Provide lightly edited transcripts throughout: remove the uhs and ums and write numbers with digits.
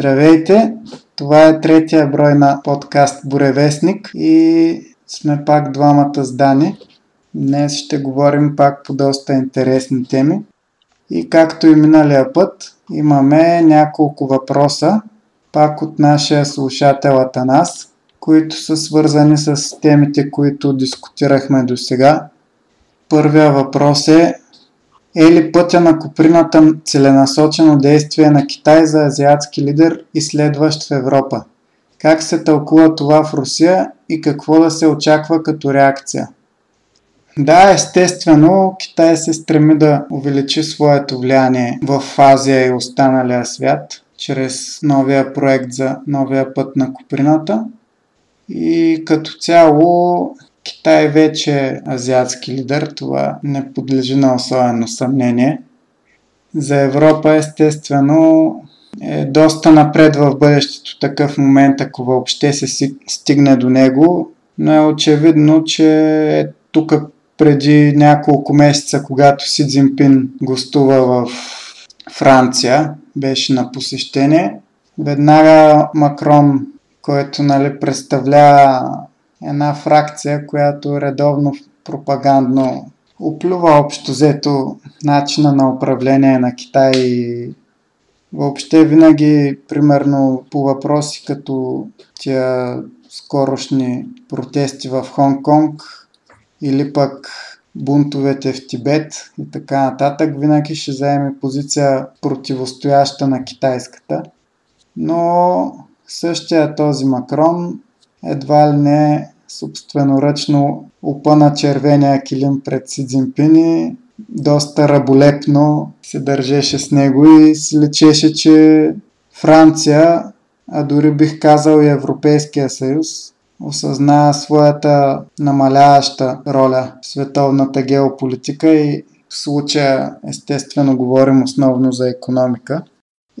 Здравейте! Това е третия брой на подкаст Буревестник и сме пак двамата с Дани. Днес ще говорим пак по доста интересни теми. И както и миналия път, имаме няколко въпроса, пак от нашия слушател Атанас, които са свързани с темите, които дискутирахме досега. Първия въпрос е ли пътя на Коприната целенасочено действие на Китай за азиатски лидер и следващ в Европа? Как се тълкува това в Русия и какво да се очаква като реакция? Да, естествено, Китай се стреми да увеличи своето влияние в Азия и останалия свят чрез новия проект за новия път на Коприната. И като цяло Китай вече е азиатски лидер, това не подлежи на особено съмнение. За Европа естествено е доста напред в бъдещето такъв момент, ако въобще се стигне до него, но е очевидно, че тук преди няколко месеца, когато Си Дзинпин гостува в Франция, беше на посещение, веднага Макрон, който представлява една фракция, която редовно пропагандно оплюва общо взето начина на управление на Китай и въобще винаги, примерно по въпроси като тия скорошни протести в Хонг-Конг или пък бунтовете в Тибет и така нататък, винаги ще заеме позиция противостояща на китайската. Но същия този Макрон едва ли не собственоръчно опъна червения килим пред Си Дзинпин и доста раболепно се държеше с него и си личеше, че Франция, а дори бих казал и Европейския съюз, осъзнава своята намаляваща роля в световната геополитика и в случая естествено говорим основно за икономика.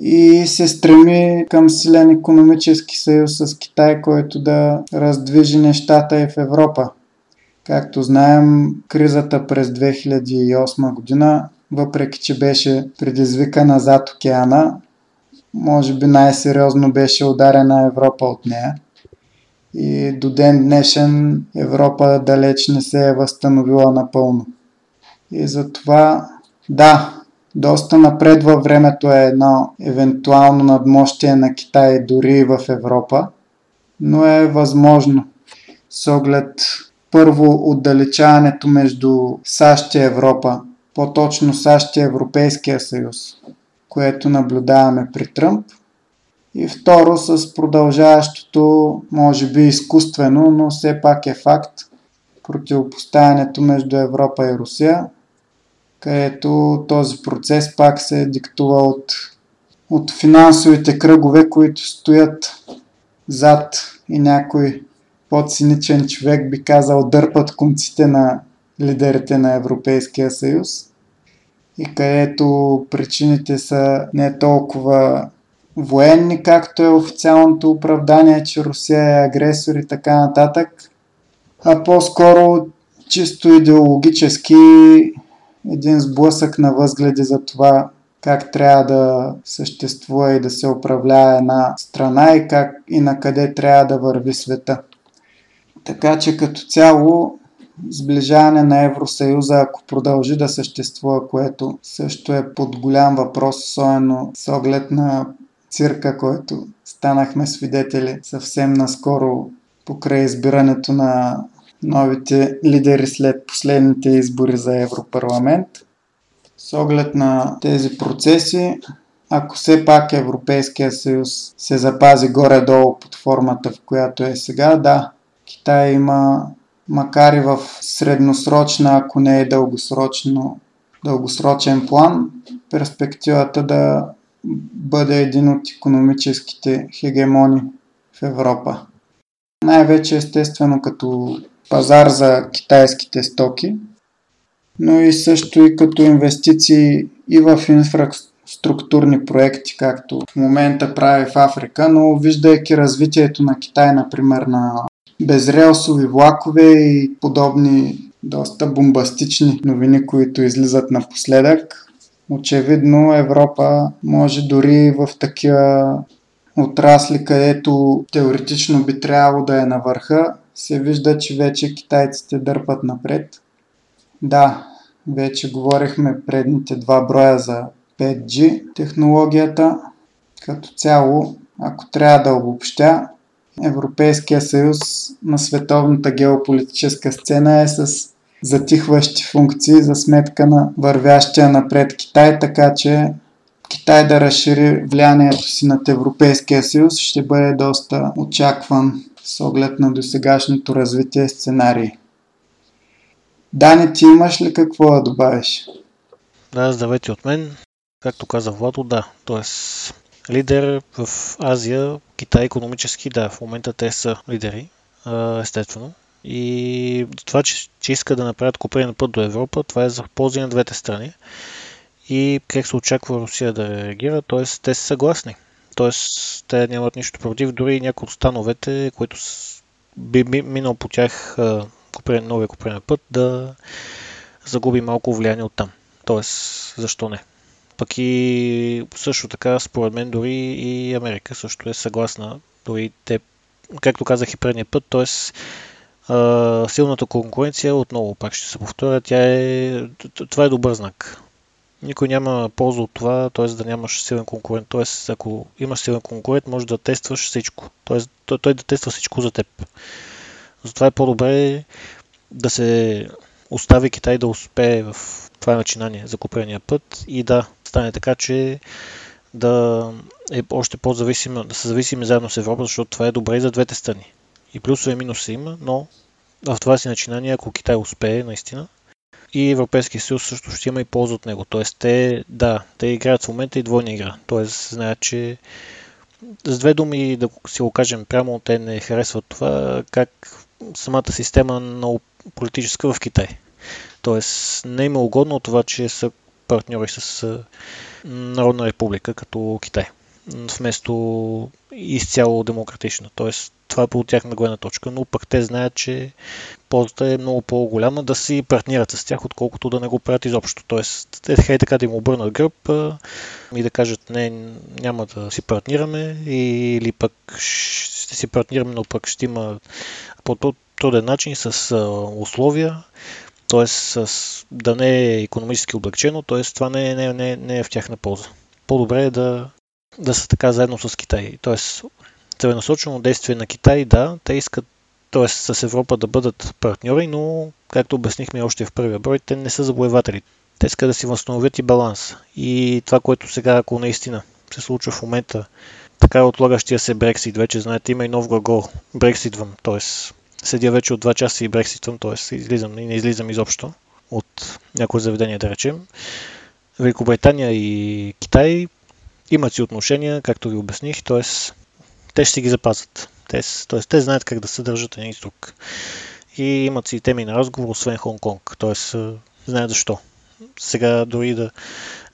И се стреми към силен икономически съюз с Китай, който да раздвижи нещата и в Европа. Както знаем, кризата през 2008 година, въпреки че беше предизвикана зад океана, може би най-сериозно беше ударена Европа от нея. И до ден днешен Европа далеч не се е възстановила напълно. И затова, да, доста напред във времето е едно евентуално надмощие на Китай дори и в Европа, но е възможно с оглед първо отдалечаването между САЩ и Европа, по-точно САЩ и Европейския съюз, което наблюдаваме при Тръмп, и второ с продължаващото, може би изкуствено, но все пак е факт, противопоставянето между Европа и Русия, където този процес пак се диктува от финансовите кръгове, които стоят зад и някой по-циничен човек би казал дърпат конците на лидерите на Европейския съюз и където причините са не толкова военни, както е официалното оправдание, че Русия е агресор и така нататък, а по-скоро чисто идеологически един сблъсък на възгледи за това как трябва да съществува и да се управлява една страна и как и на къде трябва да върви света. Така че като цяло сближаване на Евросъюза, ако продължи да съществува, което също е под голям въпрос, особено с оглед на цирка, който станахме свидетели съвсем наскоро покрай избирането на новите лидери след последните избори за Европарламент. С оглед на тези процеси, ако все пак Европейския съюз се запази горе-долу под формата, в която е сега, да, Китай има, макар и в средносрочна, ако не е дългосрочен план, перспективата да бъде един от икономическите хегемони в Европа. Най-вече естествено като пазар за китайските стоки, но и също и като инвестиции и в инфраструктурни проекти, както в момента прави в Африка, но виждайки развитието на Китай, например на безрелсови влакове и подобни доста бомбастични новини, които излизат напоследък, очевидно Европа може дори в такива отрасли, където теоретично би трябвало да е на върха, се вижда, че вече китайците дърпат напред. Да, вече говорихме предните два броя за 5G технологията. Като цяло, ако трябва да обобщя, Европейския съюз на световната геополитическа сцена е с затихващи функции за сметка на вървящия напред Китай, така че Китай да разшири влиянието си над Европейския съюз ще бъде доста очакван с оглед на досегашното развитие сценарии. Дани, ти имаш ли какво да добавиш? Здравейте от мен. Както каза Владо, да. Тоест, лидер в Азия, Китай икономически, да, в момента те са лидери, естествено. И това, че иска да направят копрен път до Европа, това е за ползи на двете страни. И как се очаква Русия да реагира, т.е. те са съгласни. Т.е. те нямат нищо против, дори някои от становете, които би минал по тях новия копрен път, да загуби малко влияние от там. Т.е. защо не? Пък и също така, според мен, дори и Америка също е съгласна. Дори те, както казах и предния път, т.е. силната конкуренция, отново пак ще се повторя, това е добър знак. Никой няма полза от това, т.е. да нямаш силен конкурент. Т.е. ако имаш силен конкурент, можеш да тестваш всичко. Т.е. той да тества всичко за теб. Затова е по-добре да се остави Китай да успее в това начинание за купения път и да стане така, че да е още по-зависим, да се зависим заедно с Европа, защото това е добре и за двете страни. И плюсове и минуси има, но в това си начинание, ако Китай успее наистина, и Европейския съюз също ще има и полза от него. Тоест те играят в момента и двойна игра. Тоест знаят, че с две думи, да си го кажем прямо, те не харесват това, как самата система на политическа в Китай. Тоест не им е угодно това, че са партньори с Народна република, като Китай, вместо изцяло демократична. Тоест това е по тяхна гледна точка, но пък те знаят, че ползата е много по-голяма да си партнират с тях, отколкото да не го правят изобщо. Тоест, те хай така да им обърнат гръб и да кажат, не, няма да си партнираме, или пък ще си партнираме, но пък ще има по-труден начин с условия, т.е. да не е икономически облекчено, т.е. това не е в тяхна полза. По-добре е да са така заедно с Китай. Тоест, целенасочено действие на Китай, да, те искат, т.е. с Европа да бъдат партньори, но, както обяснихме още в първия брой, те не са завоеватели. Те искат да си възстановят и баланс. И това, което сега, ако наистина се случва в момента, така отлагащия се Брексит, вече знаете, има и нов глагол. Брекситвам, т.е. седя вече от 2 часа и брекситвам, т.е. излизам и не излизам изобщо от някои заведения, да речем. Великобритания и Китай имат си отношения, както ви обясних, т.е. те ще си ги запазят. Т.е. те знаят как да се държат един с друг. И имат си теми на разговор, освен Хонг-Конг. Т.е. знаят защо. Сега дори да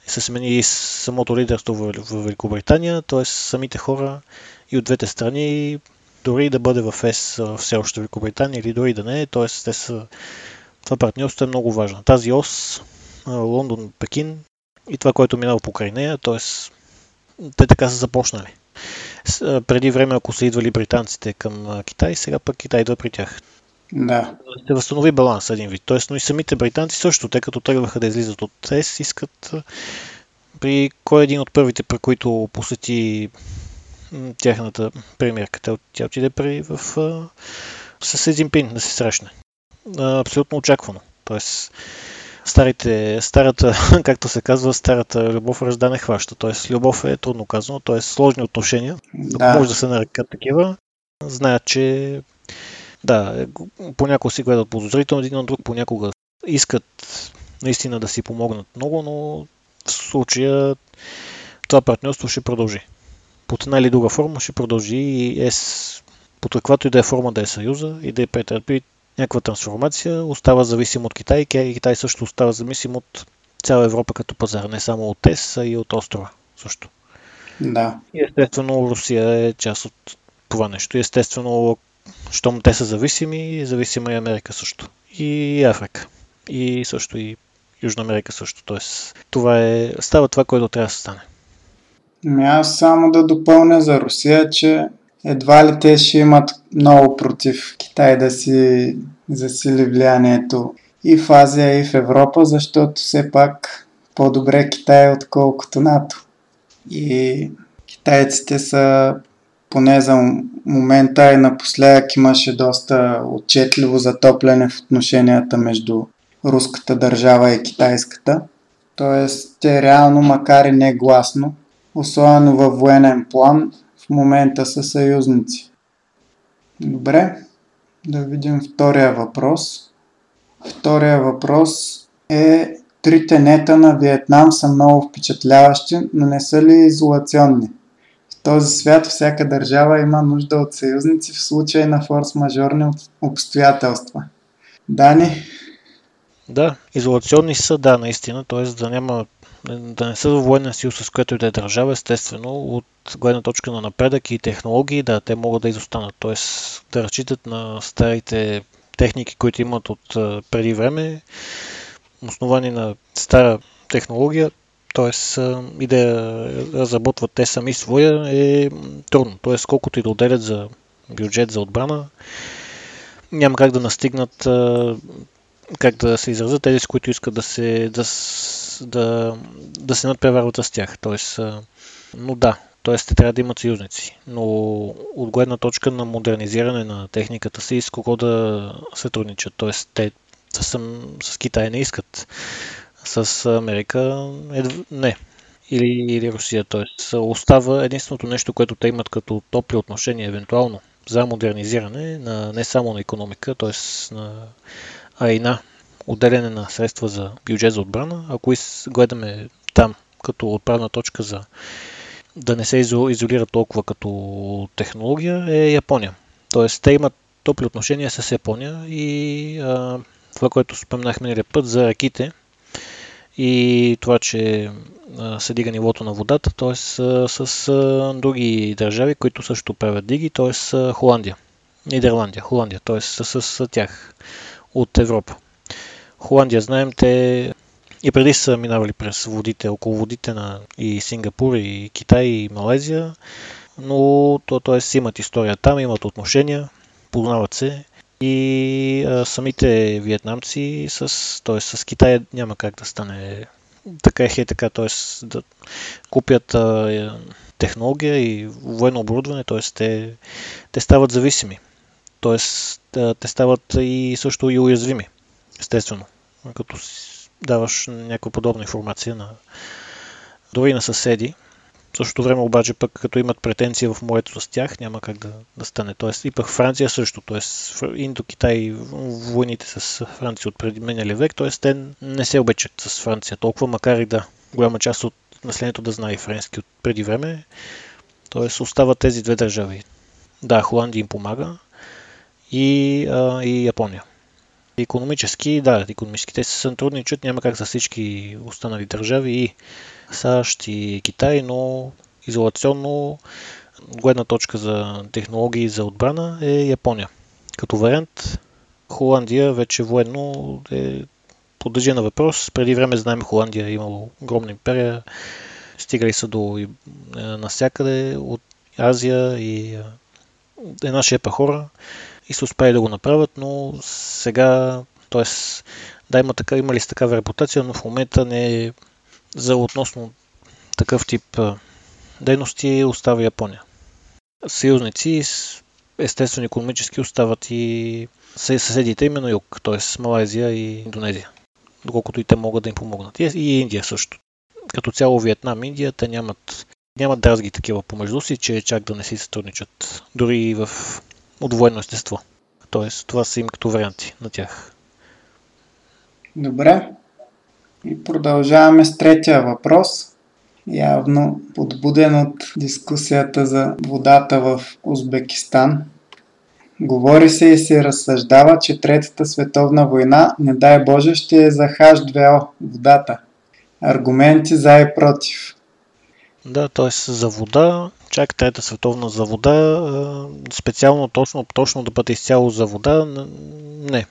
се смени и самото лидерство в Великобритания, т.е. самите хора и от двете страни, дори да бъде в ЕС все още Великобритания или дори да не е, т.е. това партньорство е много важно. Тази ОС, Лондон, Пекин и това, което минава покрай нея, т.е. те така са започнали. Преди време, ако са идвали британците към Китай, сега пък Китай идва при тях. Да. Ще възстанови баланс един вид. Тоест, но и самите британци също, те като тръгваха да излизат от ЕС, искат при кой един от първите, при които посети тяхната премиерка, тя отиде с Си Дзинпин да се срещне. Абсолютно очаквано. Тоест, старата, както се казва, старата любов ражда не хваща. Тоест, любов е трудно казано, т.е. сложни отношения, да. Може да се нарекат такива. Знаят, че да, понякога си гледат подозрително един на друг, понякога искат наистина да си помогнат много, но в случая това партньорство ще продължи. Под една или друга форма ще продължи и под каквато и да е форма да е съюза и да е претърпи някаква трансформация, остава зависим от Китай и Китай също остава зависим от цяла Европа като пазар, не само от ЕС, а и от острова също. Да. И естествено Русия е част от това нещо. И естествено, щом те са зависими, зависима и Америка също. И Африка. И също и Южна Америка също. Тоест, това става това, което трябва да стане. Аз само да допълня за Русия, че едва ли те ще имат много против Китай да си засили влиянието и в Азия, и в Европа, защото все пак по-добре Китай, отколкото НАТО. И китайците са, поне за момента и напоследък, имаше доста отчетливо затопляне в отношенията между руската държава и китайската. Тоест, те реално, макар и не гласно, особено във военен план, в момента са съюзници. Добре, да видим втория въпрос. Втория въпрос е: трите нета на Виетнам са много впечатляващи, но не са ли изолационни? В този свят всяка държава има нужда от съюзници в случай на форс-мажорни обстоятелства. Дани? Да, изолационни са, да, наистина, т.е. да не са военен съюз, с което и да е държава, естествено, от гледна точка на напредък и технологии, да, те могат да изостанат, т.е. да разчитат на старите техники, които имат от преди време, основани на стара технология, т.е. и да разработват те сами своя, е трудно. Т.е. колкото и да отделят за бюджет за отбрана, няма как да настигнат, как да се изразят тези, с които искат да се надпреварват с тях. Т.е. но да, т.е. те трябва да имат съюзници, но от гледна точка на модернизиране на техниката си и с кого да сътрудничат, т.е. те с Китай не искат, с Америка не, или Русия, т.е. остава единственото нещо, което те имат като топли отношения евентуално за модернизиране на не само на икономика, т.е. а и на отделяне на средства за бюджет за отбрана, ако гледаме там като отправна точка за да не се изолира толкова като технология, е Япония. Т.е. те имат топли отношения с Япония и това, което споменахме миналия път за реките и това, че се дига нивото на водата, т.е. с други държави, които също правят диги, т.е. Холандия, Нидерландия, Холандия, т.е. с тях от Европа. Холандия, знаем, те и преди са минавали през водите, около водите на и Сингапур, и Китай, и Малайзия, но т.е. имат история там, имат отношения, познават се. И самите виетнамци с Китай няма как да стане така е така, т.е. да купят технология и военно оборудване, т.е. те стават зависими, т.е. те стават и също и уязвими, естествено, като даваш някаква подобна информация дори на съседи. В същото време обаче пък като имат претенции в морето с тях, няма как да стане. Тоест, и пък Франция също, т.е. Индокитай, войните с Франция от преди минали век, т.е. те не се обичат с Франция толкова, макар и да голяма част от населението да знае френски от преди време. Т.е. остават тези две държави. Да, Холандия им помага и Япония. Икономически, да, икономическите се сътрудничат, няма как с всички останали държави и САЩ и Китай, но изолационно гледна точка за технологии за отбрана е Япония. Като вариант, Холандия вече военно е подлежи на въпрос. Преди време знаем, Холандия е имала огромна империя, стигали са до навсякъде от Азия и една шепа хора и се успели да го направят, но сега, т.е. да, имали са такава репутация, но в момента не е за относно такъв тип дейности остава Япония. Съюзници, естествено икономически, остават и съседите им на юг, т.е. Малайзия и Индонезия, доколкото и те могат да им помогнат. И Индия също. Като цяло Виетнам, Индия, те нямат дразги такива помежду си, че чак да не си сътрудничат, дори и в отвоено естество. Т.е. това са им като варианти на тях. Добре. И продължаваме с третия въпрос, явно подбуден от дискусията за водата в Узбекистан. Говори се и се разсъждава, че Третата световна война, не дай Боже, ще е за H2O, водата. Аргументи за и против. Да, т.е. за вода, чак Трета световна за вода, специално точно да бъде изцяло за вода, не.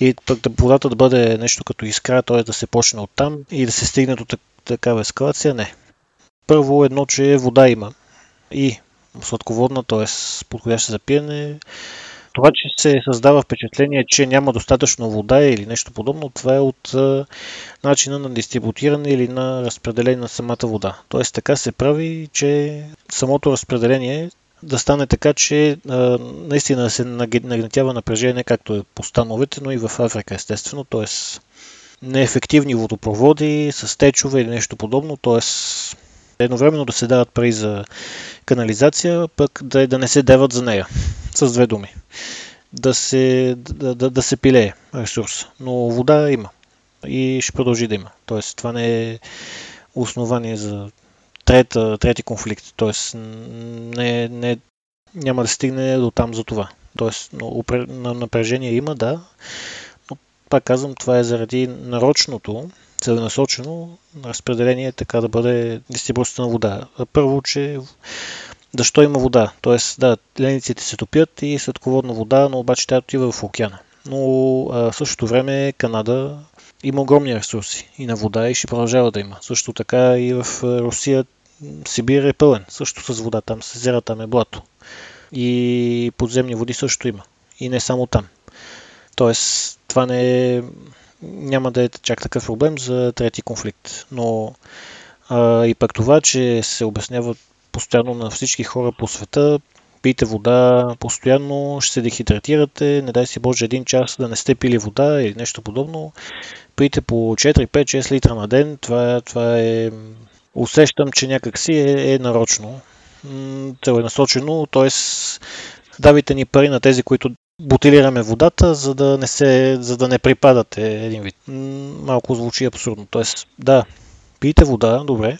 И пък водата да бъде нещо като искра, т.е. да се почне оттам и да се стигне до такава ескалация, не. Първо едно, че вода има и сладководна, т.е. подходяща за пиене. Това, че се създава впечатление, че няма достатъчно вода или нещо подобно, това е от начина на дистрибутиране или на разпределение на самата вода. Т.е. така се прави, че самото разпределение да стане така, че наистина се нагнетява напрежение, както е по становете, но и в Африка, естествено. Т.е. неефективни водопроводи с течове или нещо подобно, т.е. едновременно да се дават пари за канализация, пък да не се дават за нея. С две думи. Да се пилее ресурс. Но вода има. И ще продължи да има. Тоест, това не е основание за трети конфликт. Тоест, няма да стигне до там за това. Тоест, напрежение има, да. Но пак казвам, това е заради нарочното, целенасочено разпределение, така да бъде дистрибуцията на вода. Първо, че защо има вода? Тоест, да, лениците се топят и сладководна вода, но обаче тя отива в океана. Но в същото време Канада има огромни ресурси и на вода и ще продължава да има. Също така и в Русия Сибир е пълен, също с вода, там сезера, там е блато. И подземни води също има. И не само там. Тоест, това не е... няма да е чак такъв проблем за трети конфликт. Но и пък това, че се обяснява постоянно на всички хора по света, пийте вода постоянно, ще се дехидратирате, не дай си Боже един час да не сте пили вода или нещо подобно, пийте по 4-5-6 литра на ден, това е... усещам, че някакси е нарочно, целенасочено, т.е. давите ни пари на тези, които бутилираме водата, за да не припадате един вид. Малко звучи абсурдно. Т.е. да, пийте вода, добре,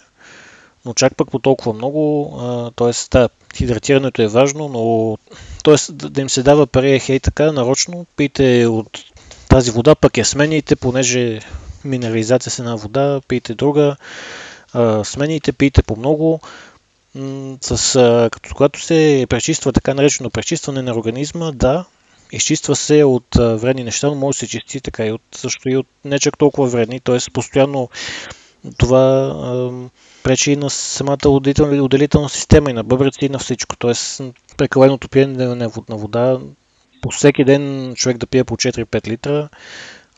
но чак пък по толкова много, т.е. да, хидратирането е важно, но т.е. да им се дава пари хей така, нарочно, пийте от тази вода, пък я сменяйте, понеже минерализация се на вода, пийте друга, сменяйте, пийте по много, когато се пречиства, така наречено пречистване на организма, да, изчиства се от вредни неща, но може да се чисти така и от, също и от не чак толкова вредни, т.е. постоянно това пречи и на самата отделителна система и на бъбреци и на всичко, т.е. прекаленото пиене на вода, по всеки ден човек да пие по 4-5 литра,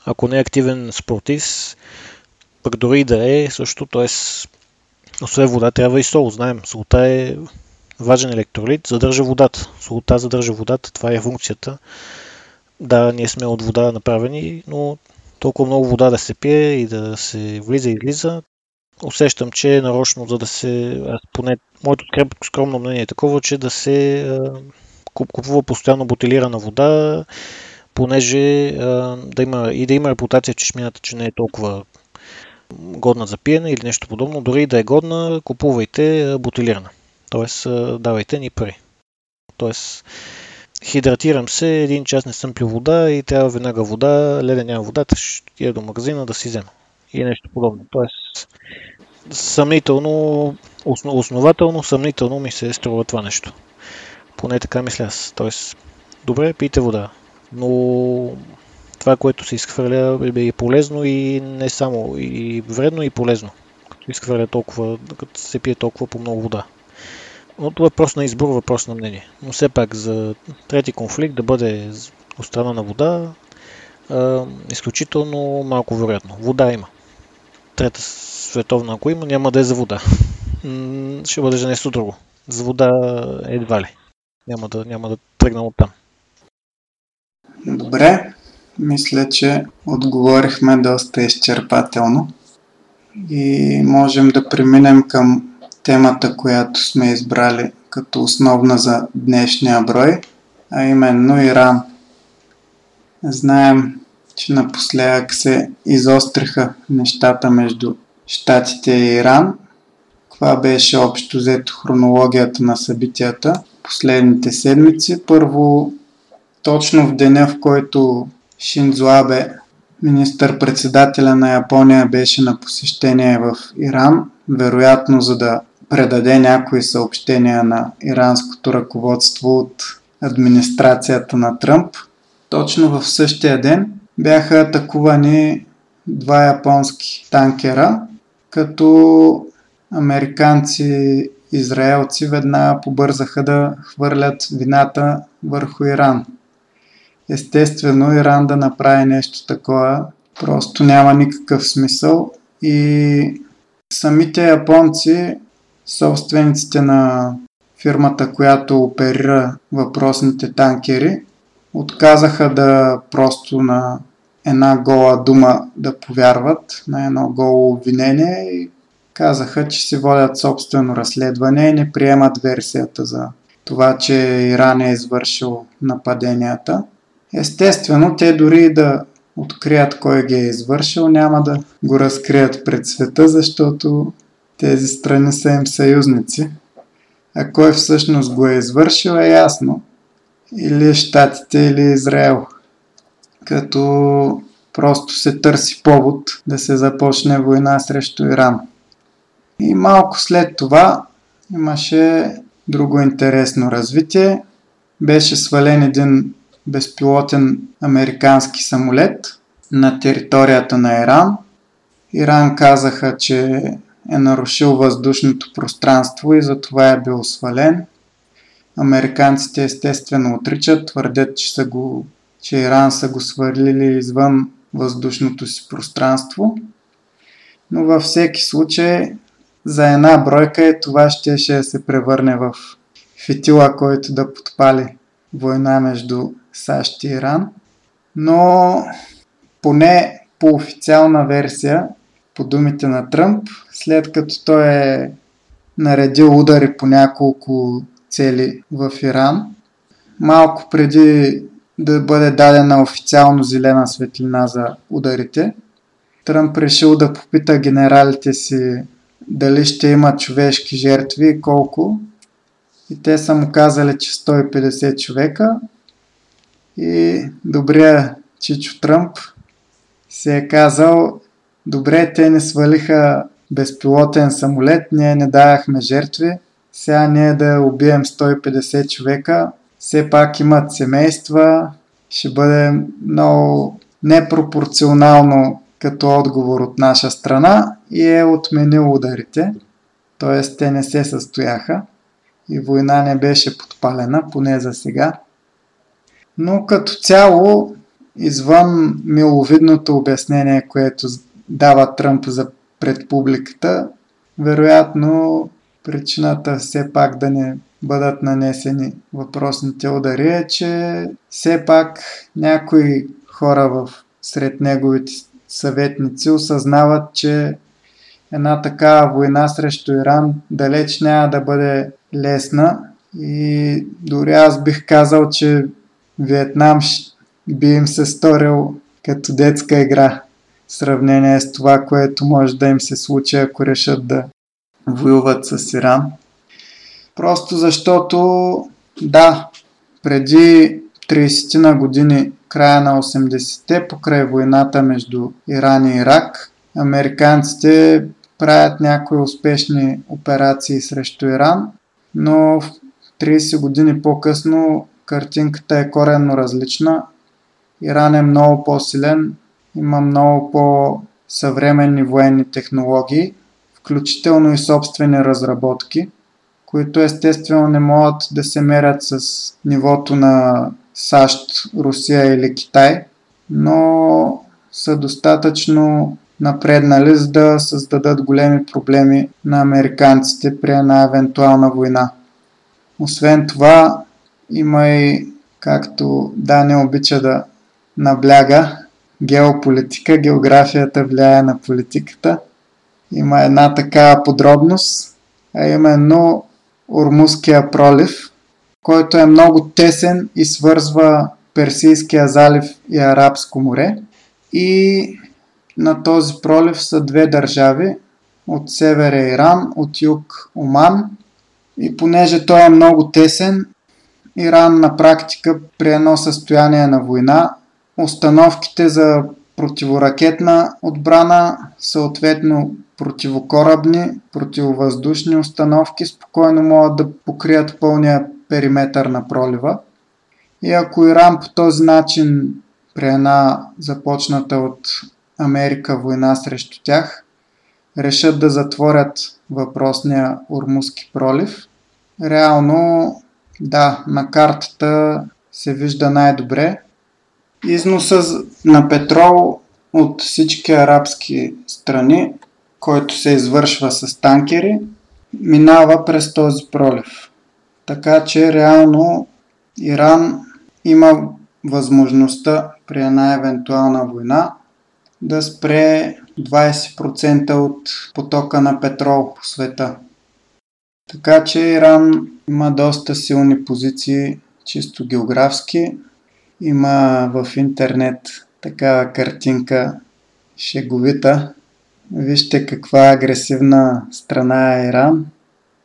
ако не е активен спортист, пък дори и да е също, т.е. освен вода трябва и сол, знаем, солта е важен електролит, задържа водата. Солта задържа водата, това е функцията. Да, ние сме от вода направени, но толкова много вода да се пие и да се влиза и излиза, усещам, че е нарочно, за да се, поне моето скромно мнение е такова, че да се купува постоянно бутилирана вода, понеже да има репутация в чешмината, че не е толкова годна за пиене или нещо подобно, дори да е годна, купувайте бутилирана. Тоест, давайте ни пари. Тоест, хидратирам се, един час не съм пил вода и трябва веднага вода, леден няма водата, ще я до магазина да си взема. И нещо подобно. Тоест, съмнително, основателно, съмнително ми се струва това нещо. Поне така мисля аз. Тоест, добре, пийте вода. Но това, което се изхвърля, е и полезно, и не само, и вредно, и полезно. Като изхвърля толкова, като се пие толкова по много вода. Но това е въпрос на избор, въпрос на мнение. Но все пак за трети конфликт да бъде от страна на вода, изключително малко вероятно. Вода има. Трета световна, ако има, няма да е за вода. Ще бъде за нещо друго. За вода едва ли. Няма да тръгна от там. Добре. Мисля, че отговорихме доста изчерпателно и можем да преминем към темата, която сме избрали като основна за днешния брой, а именно Иран. Знаем, че напоследък се изостриха нещата между Щатите и Иран. Това беше общо взето хронологията на събитията последните седмици. Първо, точно в деня, в който Шинзо Абе, министър-председателя на Япония, беше на посещение в Иран, вероятно за да предаде някои съобщения на иранското ръководство от администрацията на Тръмп. Точно в същия ден бяха атакувани два японски танкера, като американци, израелци веднага побързаха да хвърлят вината върху Иран. Естествено, Иран да направи нещо такова просто няма никакъв смисъл и самите японци, собствениците на фирмата, която оперира въпросните танкери, отказаха да просто на една гола дума да повярват, на едно голо обвинение и казаха, че си водят собствено разследване и не приемат версията за това, че Иран е извършил нападенията. Естествено, те дори да открият кой ги е извършил, няма да го разкрият пред света, защото тези страни са им съюзници. А кой всъщност го е извършил е ясно. Или Щатите, или Израел. Като просто се търси повод да се започне война срещу Иран. И малко след това имаше друго интересно развитие. Беше свален един безпилотен американски самолет на територията на Иран. Иран казаха, че е нарушил въздушното пространство и затова е бил свален. Американците естествено отричат, твърдят, че Иран са го свалили извън въздушното си пространство. Но във всеки случай за една бройка и това щеше да се превърне в фитила, който да подпали война между САЩ и Иран. Но поне по официална версия, по думите на Тръмп, след като той е наредил удари по няколко цели в Иран, малко преди да бъде дадена официално зелена светлина за ударите, Тръмп решил да попита генералите си дали ще има човешки жертви и колко. И те са му казали, че 150 човека. И добрия чичо Тръмп се е казал: добре, те ни свалиха безпилотен самолет, ние не давахме жертви, сега ние да убием 150 човека, все пак имат семейства, ще бъде много непропорционално като отговор от наша страна и е отменил ударите, т.е. те не се състояха и война не беше подпалена, поне за сега. Но като цяло, извън миловидното обяснение, което дава Тръмп за пред публиката, вероятно причината все пак да не бъдат нанесени въпросните удари е, че все пак някои хора сред неговите съветници осъзнават, че една такава война срещу Иран далеч няма да бъде лесна и дори аз бих казал, че Виетнам би им се сторил като детска игра в сравнение с това, което може да им се случи, ако решат да воюват с Иран. Просто защото, да, преди 30 на години, края на 80-те, покрай войната между Иран и Ирак, американците правят някои успешни операции срещу Иран, но 30 години по-късно картинката е коренно различна. Иран е много по-силен, има много по-съвременни военни технологии, включително и собствени разработки, които естествено не могат да се мерят с нивото на САЩ, Русия или Китай, но са достатъчно напреднали, за да създадат големи проблеми на американците при една евентуална война. Освен това, има и, както Дани обича да набляга, геополитика, географията влияе на политиката. Има една такава подробност, а именно Ормузския пролив, който е много тесен и свързва Персийския залив и Арабско море. И на този пролив са две държави, от север е Иран, от юг Оман. И понеже той е много тесен, Иран на практика при едно състояние на война, установките за противоракетна отбрана, съответно противокорабни, противовъздушни установки спокойно могат да покрият пълния периметър на пролива. И ако Иран по този начин при една започната от Америка война срещу тях решат да затворят въпросния Ормузки пролив. Реално, да, на картата се вижда най-добре. Износа на петрол от всички арабски страни, който се извършва с танкери, минава през този пролив. Така че реално Иран има възможността при една евентуална война да спре 20% от потока на петрол по света. Така че Иран има доста силни позиции, чисто географски. Има в интернет такава картинка шеговита. Вижте каква агресивна страна е Иран.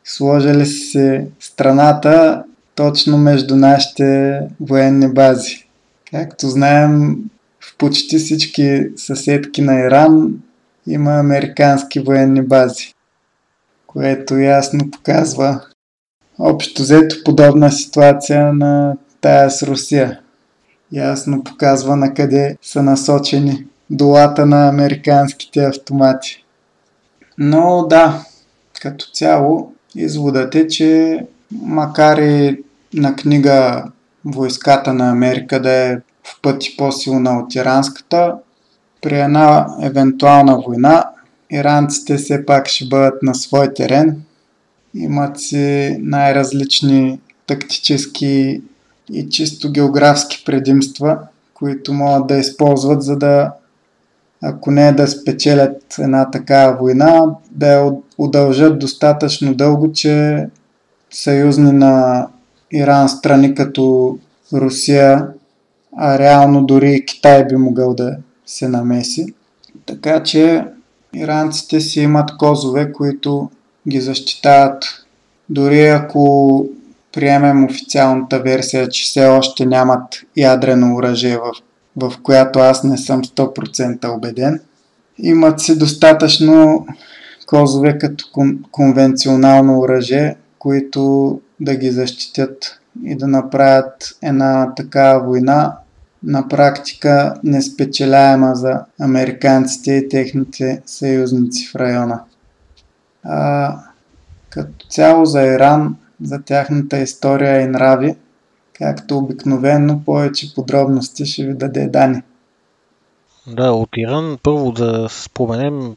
Сложили си страната точно между нашите военни бази. Както знаем, в почти всички съседки на Иран има американски военни бази, което ясно показва общо взето подобна ситуация на тая с Русия. Ясно показва на къде са насочени долата на американските автомати. Но да, като цяло изводът е, че макар и на книга войската на Америка да е в пъти по-силна от иранската, при една евентуална война иранците все пак ще бъдат на свой терен. Имат си най-различни тактически и чисто географски предимства, които могат да използват, за да, ако не да спечелят една такава война, да я удължат достатъчно дълго, че съюзни на Иран страни като Русия, а реално дори и Китай би могъл да се намеси. Така че иранците си имат козове, които ги защитават. Дори ако приемем официалната версия, че все още нямат ядрено оръжие, в която аз не съм 100% убеден, имат си достатъчно козове като конвенционално оръжие, които да ги защитят и да направят една такава война на практика неспечеляема за американците и техните съюзници в района. Като цяло за Иран, за тяхната история и нрави, както обикновено, повече подробности ще ви даде Дани. Да, от Иран първо да споменем,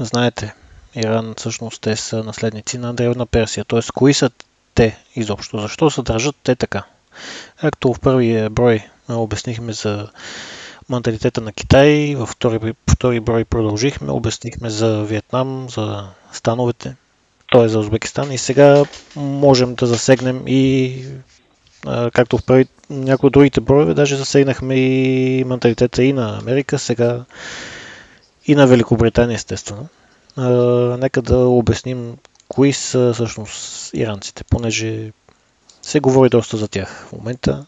знаете, Иран всъщност те са наследници на Древна Персия, т.е. кои са те изобщо, защо се държат те така? Както в първия брой обяснихме за менталитета на Китай, във втори брой продължихме, обяснихме за Виетнам, за становете, т.е. за Узбекистан, и сега можем да засегнем и, както в някои от другите броеве, даже засегнахме и менталитета и на Америка, сега и на Великобритания, естествено. Нека да обясним кои са всъщност иранците, понеже се говори доста за тях в момента,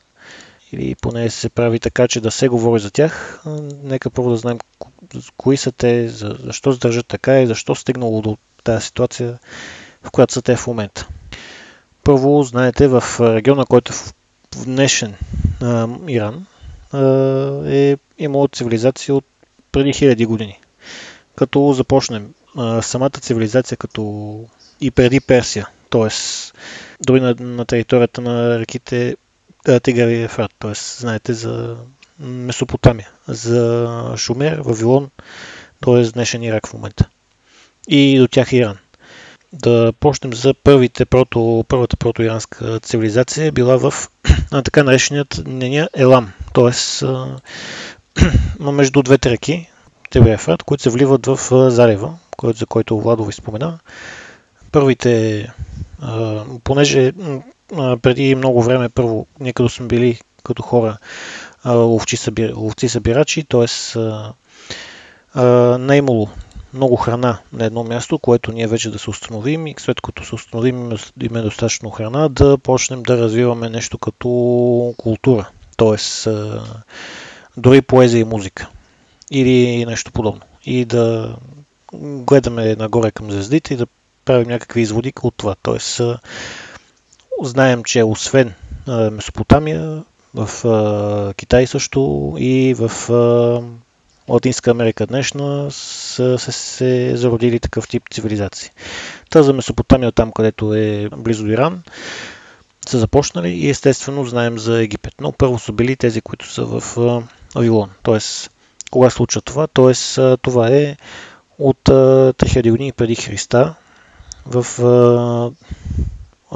или поне се прави така, че да се говори за тях. Нека първо да знаем кои са те, защо се държат така и защо стигнало до тази ситуация, в която са те в момента. Първо, знаете, в региона, който е в днешен Иран, е имало цивилизация от преди хиляди години. Като започнем самата цивилизация като и преди Персия, т.е. дори на територията на реките Тигър и Ефрат, т.е. знаете за Месопотамия, за Шумер, Вавилон, т.е. днешен Ирак в момента. И до тях Иран. Да почнем за първата протоиранска цивилизация, била в така нареченият Елам, т.е. между двете реки, Тигър и Ефрат, които се вливат в залива, за който Владо ви спомена. Първите, понеже преди много време първо, ние като сме били като хора ловци-събирачи, т.е. не е имало много храна на едно място, което ние вече да се установим, и след като се установим имаме достатъчно храна, да почнем да развиваме нещо като култура, т.е. дори поезия и музика или нещо подобно, и да гледаме нагоре към звездите и да правим някакви изводи от това, т.е. знаем, че освен Месопотамия, в Китай също и в Латинска Америка днешна са се зародили такъв тип цивилизации. Та за Месопотамия, там където е близо Иран, са започнали и естествено знаем за Египет. Но първо са били тези, които са в Вавилон. Тоест, кога случва това? Тоест, това е от 3000 години преди Христа в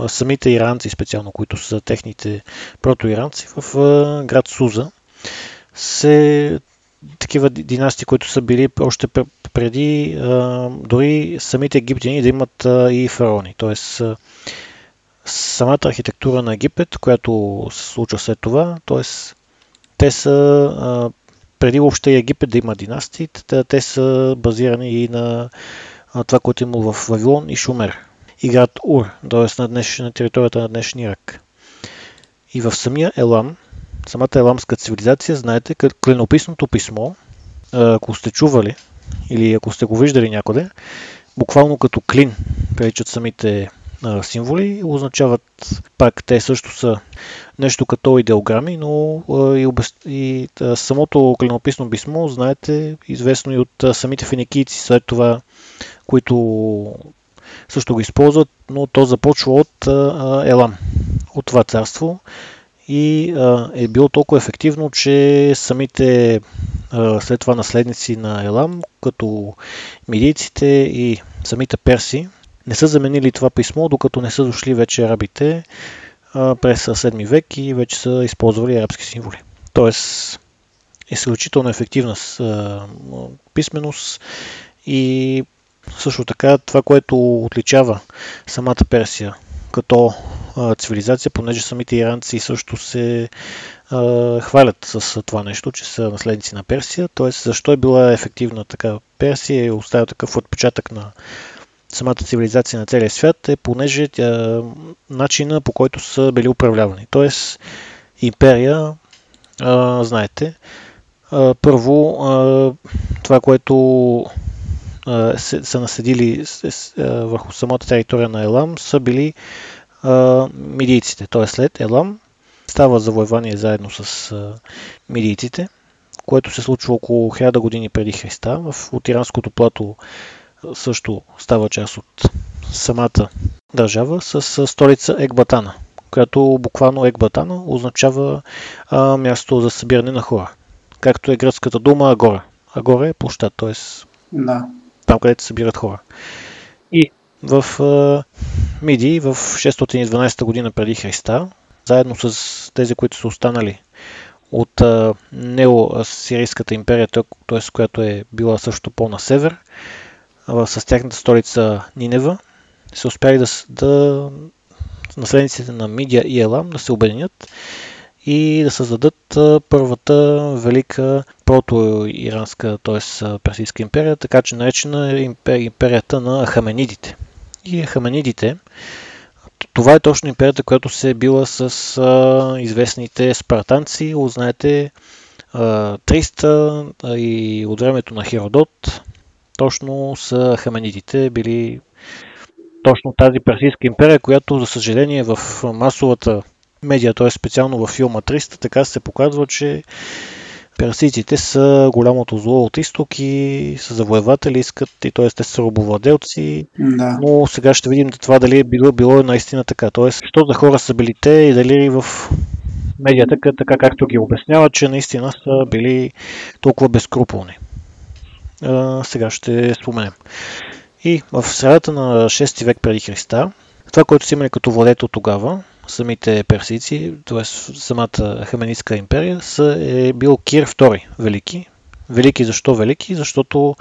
самите иранци, специално, които са техните протоиранци, в град Суза се такива династии, които са били още преди дори самите египтяни да имат и фараони. Тоест, самата архитектура на Египет, която се случва след това, тоест, те са преди въобще Египет да има династии, те са базирани и на това, което има в Вавилон и Шумер. И град Ур, т.е. на територията на днешния Ирак. И в самия Елам, самата еламска цивилизация, знаете, клинописното писмо, ако сте чували или ако сте го виждали някъде, буквално като клин приличат самите символи, означават пак, те също са нещо като идеограми, но и самото клинописно писмо, знаете, известно и от самите финикийци, след това, които също го използват, но то започва от Елам, от това царство и е било толкова ефективно, че самите след това наследници на Елам, като мидийците и самите перси, не са заменили това писмо, докато не са дошли вече арабите през 7 век и вече са използвали арабски символи. Тоест, изключително ефективна писменост и също така, това, което отличава самата Персия като цивилизация, понеже самите иранци също се хвалят с това нещо, че са наследници на Персия, т.е. защо е била ефективна така Персия и оставя такъв отпечатък на самата цивилизация на целия свят, е понеже начина, по който са били управлявани. Т.е. империя, знаете, първо това, което са наседили върху самата територия на Елам, са били мидийците. Т.е. след Елам става завоевание заедно с мидийците, което се случва около 1000 години преди Христа. От Иранското плато също става част от самата държава с столица Екбатана, която буквално Екбатана означава място за събиране на хора. Както е гръцката дума Агора. Агора е площад, т.е. да. Там, където събират хора. И в Мидии, в 612 година преди Христа, заедно с тези, които са останали от Неосирийската империя, т.е. която е била също по-на север, с тяхната столица Нинева, се успяли да наследниците на Мидия и Елам да се обединят и да създадат първата велика протоиранска, т.е. персийска империя, така че наречена империята на Ахеменидите. И Ахеменидите, това е точно империята, която се е била с известните спартанци, знаете, 300 и от времето на Геродот, точно са Ахеменидите били точно тази персийска империя, която за съжаление в масовата медиа, т.е. специално в филма 300, така се показва, че персийците са голямото зло от изток и са завоеватели, искат, и т.е. те са рабовладелци, да. Но сега ще видим това дали е било наистина така. Т.е. що за хора са били те и дали в медията, така както ги обяснява, че наистина са били толкова безкруполни. Сега ще споменем. И в средата на 6 век преди Христа, това, което са имали като владетел тогава, самите персийци, т.е. самата Ахеменидска империя, е бил Кир II Велики. Велики защо велики? Защото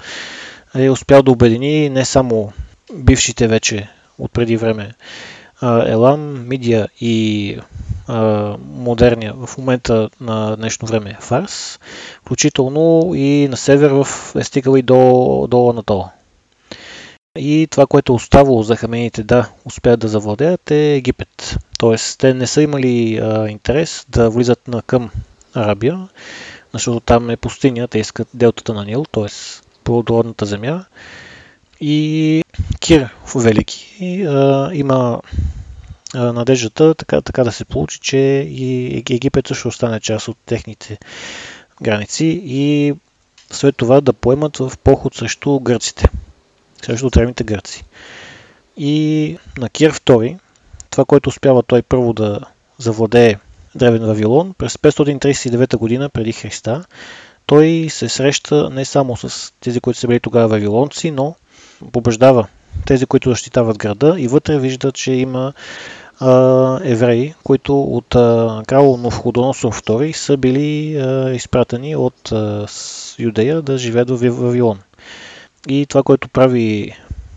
е успял да обедини не само бившите вече от преди време Елам, Мидия и модерния в момента на днешно време Фарс, включително и на север е стигал и до Анатола. И това, което оставало за хамените да успеят да завладеят, е Египет. Тоест, те не са имали интерес да влизат към Арабия, защото там е пустиня, те искат делтата на Нил, т.е. плодородната земя. И Кир Велики има надеждата така да се получи, че и Египет също остане част от техните граници и след това да поемат в поход срещу гърците, срещу древните гърци. И на Кир II, това, което успява той първо да завладее древен Вавилон, през 539 година преди Христа, той се среща не само с тези, които са били тогава вавилонци, но побеждава тези, които защитават града, и вътре вижда, че има евреи, които от крал Новходоносор II са били изпратени от Юдея да живеят в Вавилон. И това, което прави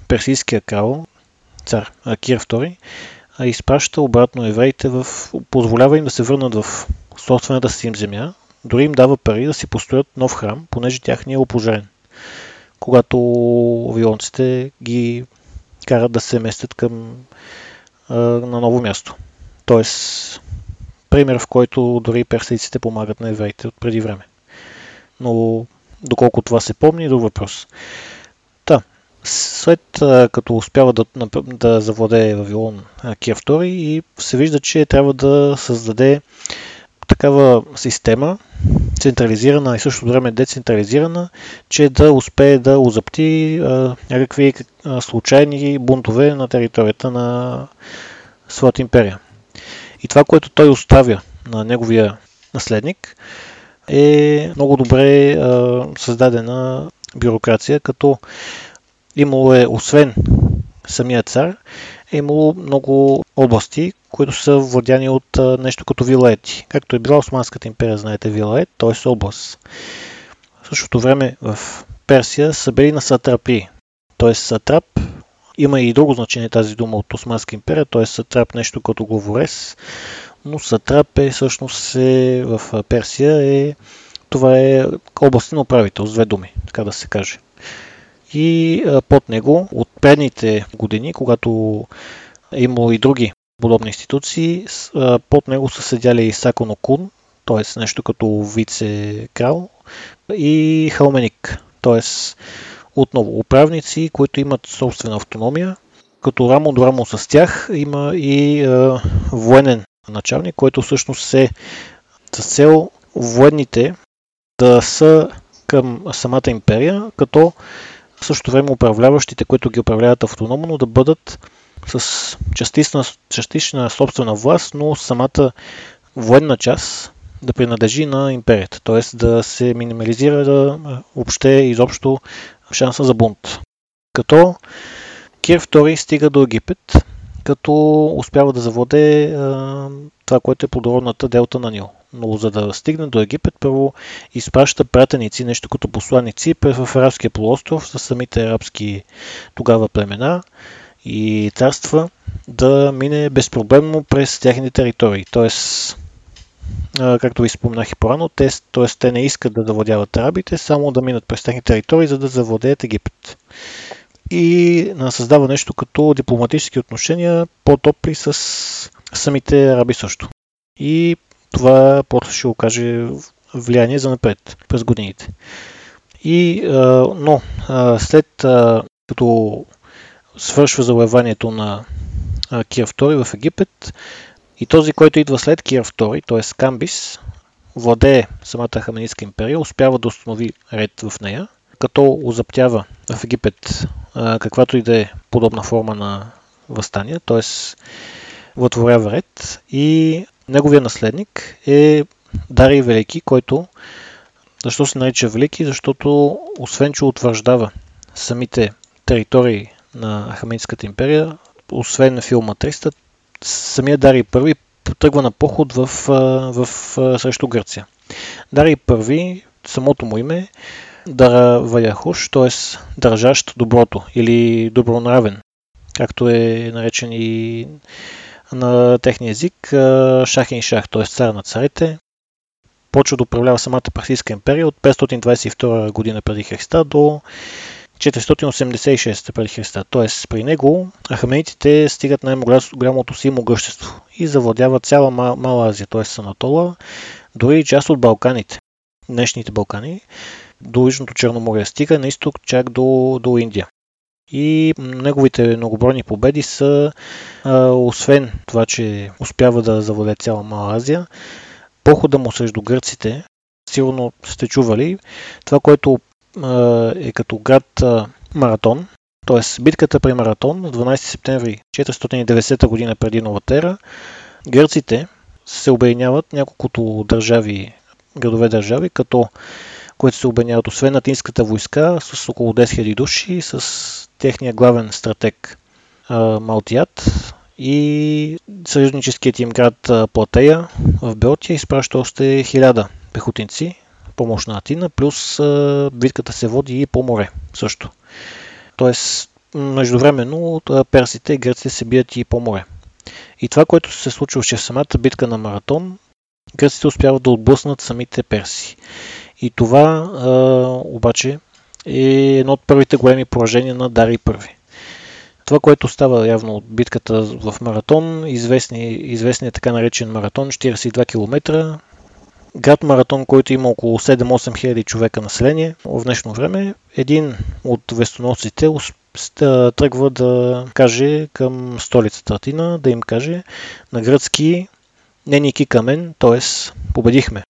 персийския крал, цар Кир II, изпраща обратно евреите, позволява им да се върнат в собствената си им земя, дори им дава пари да си построят нов храм, понеже тяхният е опожарен, когато вавилонците ги карат да се местят на ново място. Тоест, пример, в който дори персийците помагат на евреите от преди време. Но доколко това се помни, друг въпрос. Та, след като успява да завладее Вавилон Кир II, и се вижда, че трябва да създаде такава система, централизирана и също време децентрализирана, че да успее да озапти някакви случайни бунтове на територията на своята империя. И това, което той оставя на неговия наследник, е много добре създадена бюрокрация, като имало е, освен самия цар, е имало много области, които са владяни от нещо като вилаети. Както е била Османската империя, знаете, вилает, т.е. област. В същото време в Персия са били на сатрапи, т.е. сатрап. Има и друго значение тази дума от Османска империя, т.е. сатрап нещо като главорез, но сатрап е всъщност в Персия това е областен управител, с две думи, така да се каже. И под него, от предните години, когато е имало и други подобни институции, под него са седяли и Саконокун, т.е. нещо като вице-крал, и Халменик, т.е. отново управници, които имат собствена автономия. Като рамо до рамо с тях има и военен началник, който всъщност е с цел военните да са към самата империя, като в същото време управляващите, които ги управляват автономно, да бъдат с частична собствена власт, но самата военна част да принадлежи на империята, т.е. да се минимализира въобще изобщо шанса за бунт. Като Кир II стига до Египет, като успява да завладее това, което е плодородната делта на Нил. Но за да стигне до Египет, първо изпраща пратеници, нещо като посланици, в Арабския полуостров със самите арабски тогава племена и царства, да мине безпроблемно през тяхните територии. Тоест, както ви споменах и по-рано, те не искат да завладяват арабите, само да минат през тяхните територии, за да завладеят Египет. И създава нещо като дипломатически отношения, по-топли с самите араби също. И това после ще окаже влияние за напред през годините. Но след като свършва завоеванието на Кир II в Египет, и този, който идва след Кир II, т.е. Камбис, владее самата Ахеменидска империя, успява да установи ред в нея, като озаптява в Египет каквато и да е подобна форма на възстание, т.е. вътворява ред, и неговия наследник е Дарий Велики, който, защо се нарича Велики, защото освен че утвърждава самите територии на Ахеменидската империя, освен филма 300, самия Дарий Първи тръгва на поход срещу Гърция. Дарий Първи, самото му име е Дара Ваяхуш, т.е. държащ доброто или добронравен, както е наречен и на техния език Шахиншах, т.е. цар на царите. Почва да управлява самата Персийска империя от 522 година преди Христа до 486 преди Христа. Т.е. при него ахеменидите стигат най-голямото си могъщество и завладяват цяла Мала Азия, т.е. Анатола, дори и част от Балканите, днешните Балкани, до Южното Черноморие, стига на изток чак до Индия. И неговите многобройни победи са, освен това, че успява да завладее цяла Мала Азия, похода му срещу гърците, силно сте чували. Това, което е като град Маратон, т.е. битката при Маратон, 12 септември 490 г. преди новата ера, гърците се обединяват няколкото държави, градове-държави, като които се обединяват освен атинската войска с около 10 000 души, с техния главен стратег Малтият и съюзническият им град Платея в Беотия изпраща още 1000 пехотинци помощ на Атина, плюс битката се води и по море също. Тоест, междувременно персите и гърците се бият и по море. И това, което се случваше в самата битка на Маратон, гърците успяват да отблъснат самите перси. И това обаче е едно от първите големи поражения на Дарий Първи. Това, което става явно от битката в Маратон, известният така наречен Маратон, 42 км. Град Маратон, който има около 7-8 хиляди човека население в днешно време, един от вестоносците тръгва да каже към столицата Атина, да им каже на гръцки "Неники камен", т.е. победихме.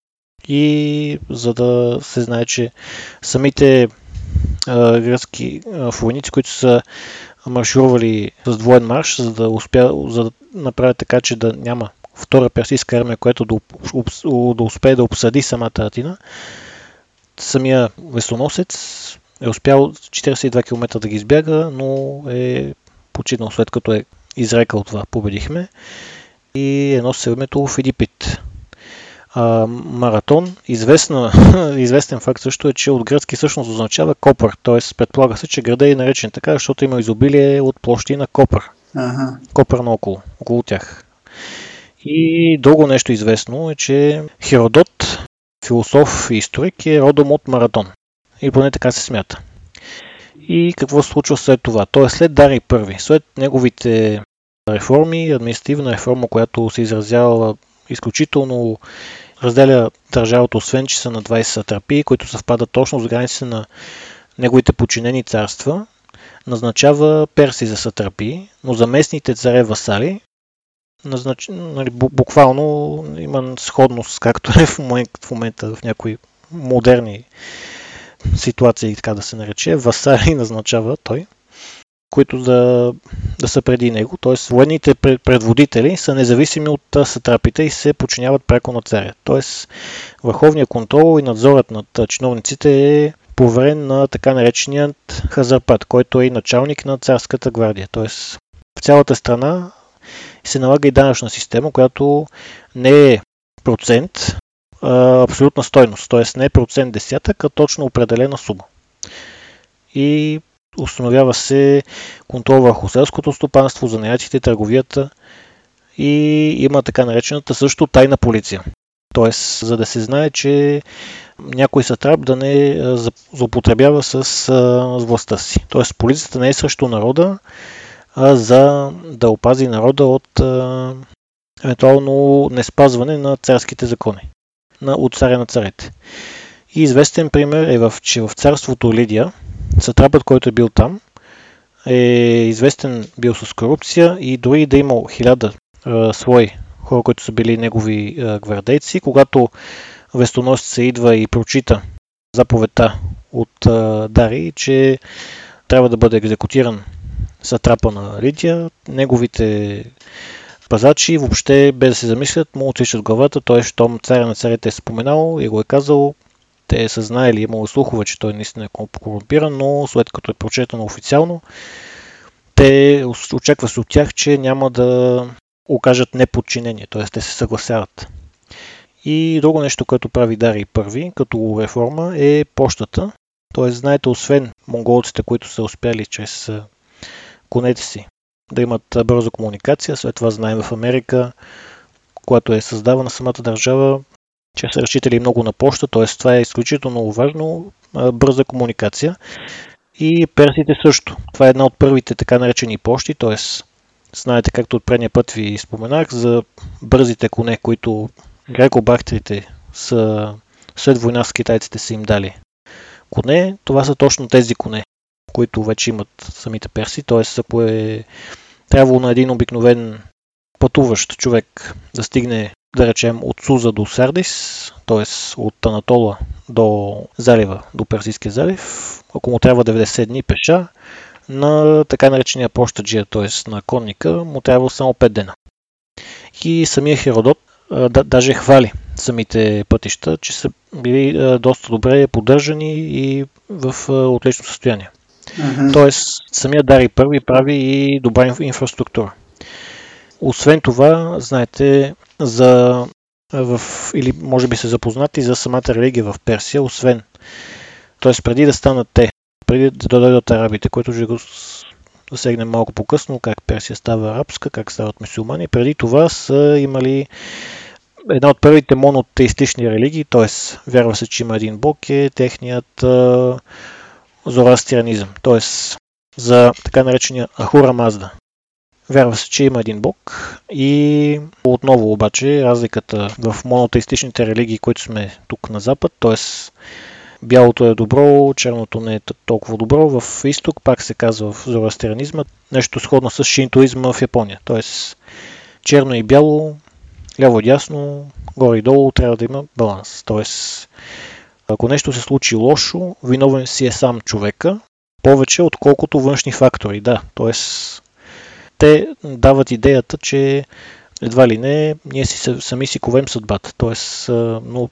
И за да се знае, че самите гръцки войници, които са марширували с двоен марш, за да направят така, че да няма втора персийска армия, която да успее да обсади самата Атина, самия вестоносец е успял 42 км да ги избяга, но е починал след като е изрекал това "победихме", и е носил името в Египет. Маратон, известен факт също е, че от гръцки всъщност означава копър, т.е. предполага се, че града е наречен така, защото има изобилие от площи на копър. Ага. Копър наоколо, около тях. И друго нещо известно е, че Геродот, философ и историк, е родом от Маратон. И поне така се смята. И какво се случва след това? Т.е. след Дарий I, след неговите реформи, административна реформа, която се изразява изключително, разделя държавата, освен че са на 20 сатрапии, които съвпадат точно с границите на неговите подчинени царства, назначава перси за сатрапии, но за местните царе васали, буквално има сходност, както е в момента в някои модерни ситуации, така да се нарече, васали назначава той, които да са преди него, т.е. военните предводители са независими от сатрапите и се подчиняват пряко на царя. Т.е. върховният контрол и надзорът над чиновниците е поверен на така нареченият хазарпат, който е и началник на царската гвардия. Т.е. в цялата страна се налага и данъчна система, която не е процент, а абсолютна стойност, т.е. не е процент десятък, а точно определена сума. И установява се контрол върху селското стопанство, занаятите, търговията, и има така наречената също тайна полиция. Тоест, за да се знае, че някой сатрап да не злоупотребява с властта си. Тоест, полицията не е срещу народа, а за да опази народа от евентуално неспазване на царските закони, от царя на царете. И известен пример е, че в царството Лидия, сатрапът, който е бил там, е известен бил с корупция и дори да имал 1000 свои хора, които са били негови гвардейци, когато вестоносеца идва и прочита заповедта от Дарий, че трябва да бъде екзекутиран сатрапа на Лидия, неговите пазачи, въобще без да се замислят, му отсичат главата, т.е. щом царя на царите е споменал и го е казал, те са знаели, имало слухове, че той наистина е корумпиран, но след като е прочетено официално, те очаква се от тях, че няма да окажат неподчинение, т.е. те се съгласяват. И друго нещо, което прави Дарий I като реформа, е пощата. Т.е. знаете, освен монголците, които са успяли чрез конете си да имат бърза комуникация, след това знаем в Америка, когато е създавана самата държава, че са разчитали много на поща, т.е. това е изключително важно, бърза комуникация. И персите също. Това е една от първите така наречени пощи, т.е. знаете, както от предния път ви споменах, за бързите коне, които греко-бактрите са след война с китайците са им дали коне. Това са точно тези коне, които вече имат самите перси, т.е. ако е трябвало на един обикновен пътуващ човек да стигне да речем от Суза до Сардис, т.е. от Анатола до залива, до Персийския залив, ако му трябва 90 дни пеша, на така наречения пощаджия, т.е. на конника, му трябва само 5 дена. И самия Херодот даже хвали самите пътища, че са били доста добре поддържани и в отлично състояние. Uh-huh. Тоест, самия Дарий Първи прави и добра инфраструктура. Освен това, знаете, или може би са запознати за самата религия в Персия, освен, т.е. преди да дойдат арабите, което ще го засегнем малко по-късно, как Персия става арабска, как стават мюсюлмани, преди това са имали една от първите монотеистични религии, т.е. вярва се, че има един бог, е техният зороастрянизъм, т.е. за така наречения Ахура Мазда. Вярва се, че има един бог и отново обаче разликата в монотеистичните религии, които сме тук на запад, т.е. бялото е добро, черното не е толкова добро, в изток пак се казва в зороастрянизма, нещо сходно с шинтоизма в Япония, т.е. черно и бяло, ляво и дясно, горе и долу трябва да има баланс, т.е. ако нещо се случи лошо, виновен си е сам човека, повече отколкото външни фактори, да, т.е. те дават идеята, че едва ли не, ние сами си ковем съдбата. Тоест, но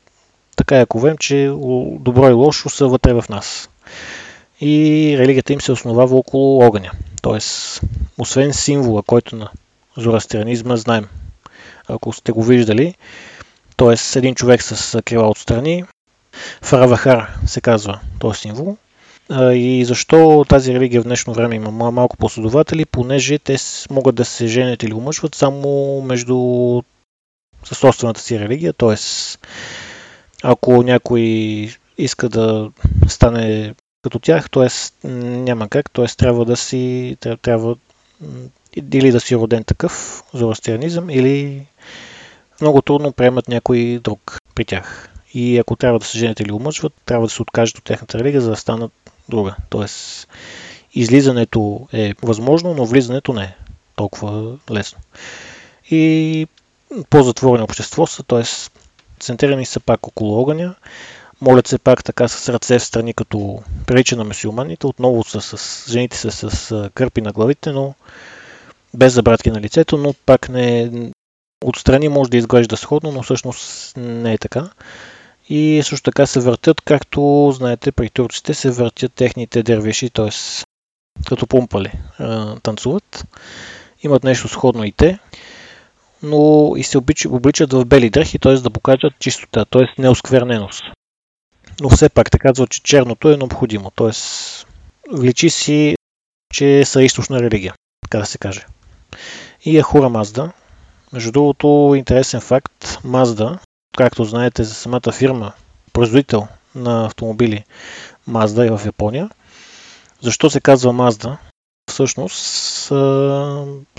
така я ковем, че добро и лошо са вътре в нас. И религията им се основава около огъня. Тоест, освен символа, който на зороастрянизма знаем, ако сте го виждали, т.е. един човек с крила отстрани, Фаравахар се казва този символ. И защо тази религия в днешно време има малко последователи, понеже те могат да се женят или омъжват само между със собствената си религия, т.е. ако някой иска да стане като тях, т.е. няма как, т.е. трябва или да си роден такъв зороастрянизъм, или много трудно приемат някой друг при тях. И ако трябва да се женят или омъжват, трябва да се откажат от техната религия, за да станат друга. Тоест, излизането е възможно, но влизането не е толкова лесно. И по-затворени общество са, т.е. центрирани са пак около огъня, молят се пак така с ръце в страни, като прилича на мюсюлманите, отново са жените са с кърпи на главите, но без забрадки на лицето, но пак не отстрани може да изглежда сходно, но всъщност не е така. И също така се въртят, както знаете, при турците се въртят техните дервиши, т.е. като пумпали танцуват. Имат нещо сходно и те, но и се обличат в бели дрехи, т.е. да покажат чистота, т.е. неоскверненост. Но все пак те казват, че черното е необходимо, т.е. личи си, че са източна религия, така да се каже. И Ахура Мазда. Между другото, интересен факт, Мазда, както знаете за самата фирма, производител на автомобили Мазда е в Япония. Защо се казва Мазда? Всъщност,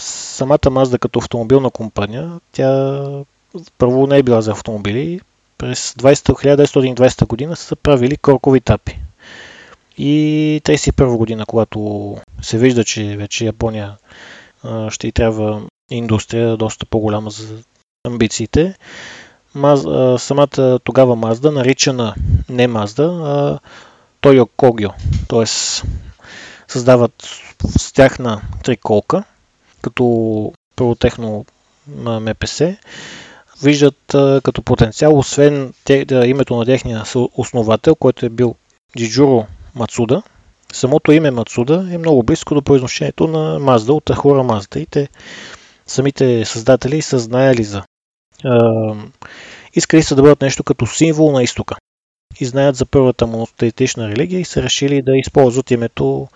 самата Мазда като автомобилна компания, тя първо не е била за автомобили. През 1920 година са правили коркови тапи. И 1931 година, когато се вижда, че вече Япония ще й трябва индустрия доста по-голяма за амбициите. Самата тогава Мазда, наричана не Мазда, а Тойо Когио, т.е. създават с тях на триколка, като първотехно МПС, виждат като потенциал, освен името на техния основател, който е бил Джиджуро Мацуда. Самото име Мацуда е много близко до произношението на Мазда от Ахура Мазда и те самите създатели са знаели за. Искали са да бъдат нещо като символ на изтока. И знаят за първата монотеистична религия и са решили да използват името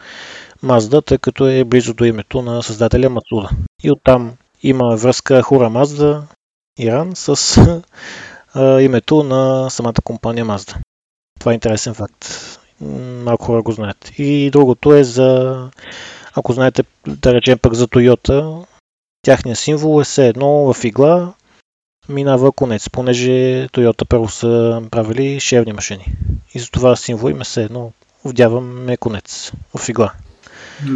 Мазда, тъй като е близо до името на създателя Мацуда. И оттам има връзка Хура Мазда, Иран, с името на самата компания Мазда. Това е интересен факт. Малко хора го знаят. И другото е за, ако знаете, да речем пък за Тойота, тяхният символ е все едно в игла минава конец, понеже Тойота първо са правили шевни машини. И затова символ им е все едно вдяваме конец в игла.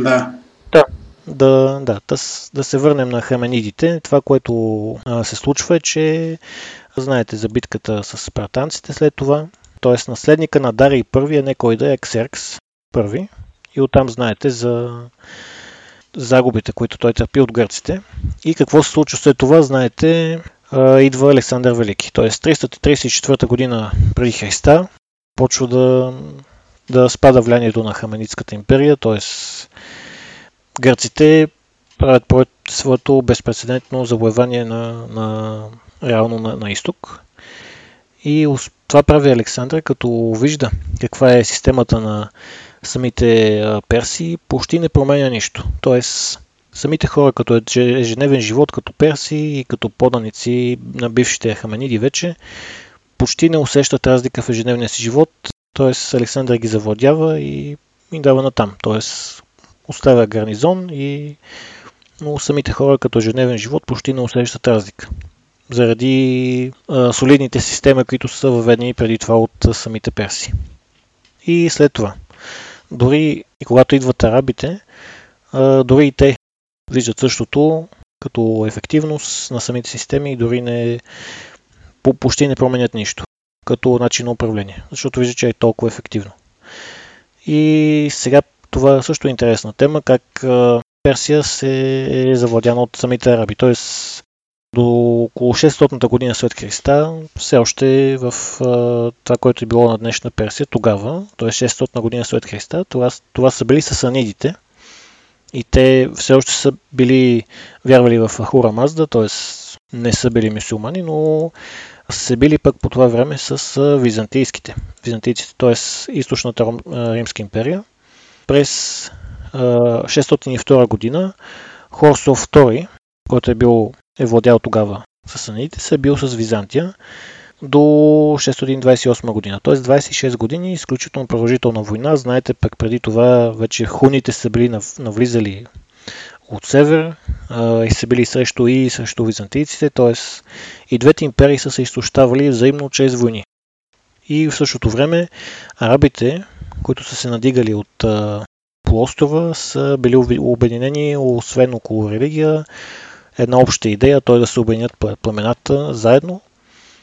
Да. Да. Да се върнем на ахеменидите. Това, което се случва е, че знаете за битката с спартанците след това. Т.е. наследника на Дарий Първи е не кой да е Ексеркс Първи. И оттам знаете за загубите, които той търпи от гърците. И какво се случва след това, знаете, идва Александър Велики. Т.е. 334 година преди Христа почва да спада влиянието на Ахеменидската империя, т.е. гърците правят своето безпрецедентно завоевание реално на изток. И това прави Александър, като вижда каква е системата на самите перси, почти не променя нищо. Тоест, самите хора като ежедневен живот, като перси и като поданици на бившите ахемениди вече, почти не усещат разлика в ежедневния си живот. Тоест, Александър ги завладява и дава натам. Тоест, оставя гарнизон, но самите хора като ежедневен живот почти не усещат разлика. Заради солидните системи, които са въведени преди това от самите перси. И след това, дори и когато идват арабите, дори и те виждат същото като ефективност на самите системи и дори почти не променят нищо като начин на управление, защото виждат, че е толкова ефективно. И сега това също е интересна тема, как Персия се е завладяна от самите араби, т.е. до около 600-та година след Христа, все още в това, което е било на днешна Персия тогава, т.е. 600-та година след Христа, това са били сасанидите и те все още са били вярвали в Ахура Мазда, т.е. не са били мюсюлмани, но са били пък по това време с византийците, т.е. източната Римска империя. През 602 година Хорсов II, който е владял тогава сасанидите, се е бил с Византия до 628 година. Т.е. 26 години, изключително продължителна война. Знаете, пък преди това вече хуните са били навлизали от север и са били срещу византийците, т.е. и двете империи са се изтощавали взаимно чрез войни. И в същото време арабите, които са се надигали от полуострова, са били обединени, освен около религия, една обща идея, той да се обединят племената заедно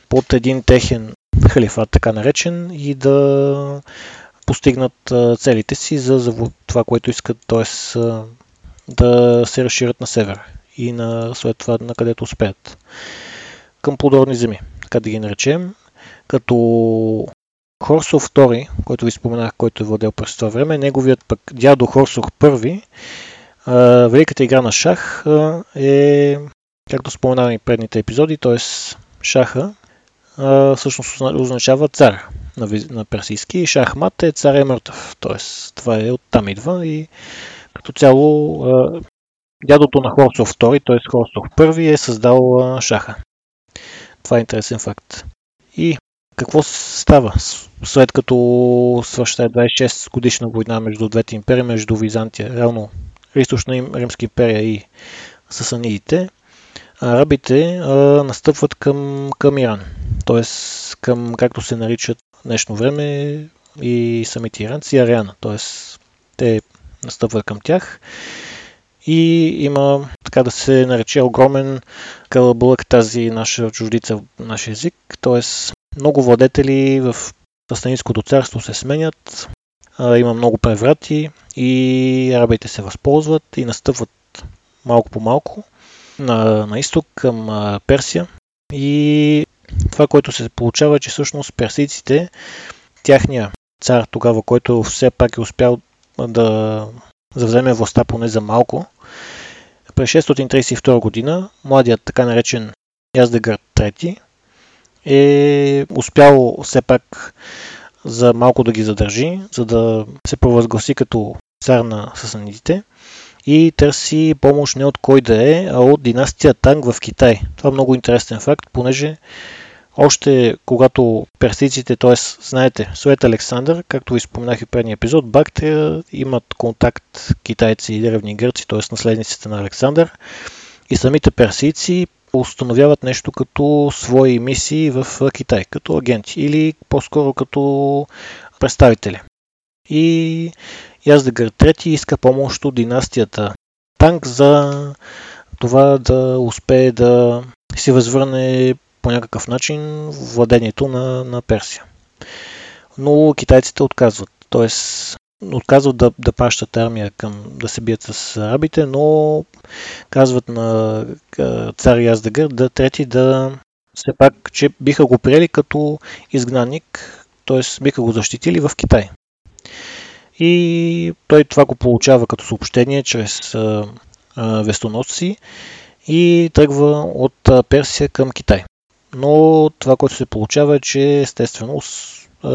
под един техен халифат, така наречен, и да постигнат целите си за това, което искат, т.е. да се разширят на север и след това на където успеят. Към плодородни земи, така да ги наречем, като Хорсов II, който ви споменах, който е владел през това време, неговият пък дядо Хорсов I, великата игра на шах е, както споменаваме и предните епизоди, т.е. шаха всъщност означава цар на персийски и шахмат е цар е мъртъв, т.е. това е оттам идва и като цяло дядото на Хорсов II, т.е. Хорсов I е създал шаха. Това е интересен факт. И какво става след като свършва 26 годишна война между двете империи, между Византия, реално източна Римска империя и сасанидите? Арабите настъпват към Иран, т.е. към, както се наричат в днешно време и самите иранци, Ариана, т.е. те настъпват към тях и има, така да се нарече, огромен калъблък тази наша чуждица, нашия език, т.е. много владетели в Сасанидското царство се сменят, има много преврати и арабите се възползват и настъпват малко по малко на изток към Персия. И това, което се получава, е, че всъщност персийците, тяхния цар тогава, който все пак е успял да завземе властта поне за малко, през 632 година младият, така наречен Яздегерд III, е успял все пак за малко да ги задържи, за да се провъзгласи като цар на сасанидите и търси помощ не от кой да е, а от династия Танг в Китай. Това е много интересен факт, понеже още когато персийците, т.е. знаете, след Александър, както ви споменах и предния епизод, Бактрия имат контакт китайци и древни гърци, т.е. наследниците на Александър и самите персийци установяват нещо като свои мисии в Китай, като агенти или по-скоро като представители. И Яздегерд III иска помощ от династията танк за това да успее да си възвърне по някакъв начин владението на Персия. Но китайците отказват. Т.е. отказват да пращат армия да се бият с арабите, но казват на цар Яздегерд III да все пак, че биха го приели като изгнанник, т.е. биха го защитили в Китай. И той това го получава като съобщение чрез вестоносци и тръгва от Персия към Китай. Но това, което се получава е, че естествено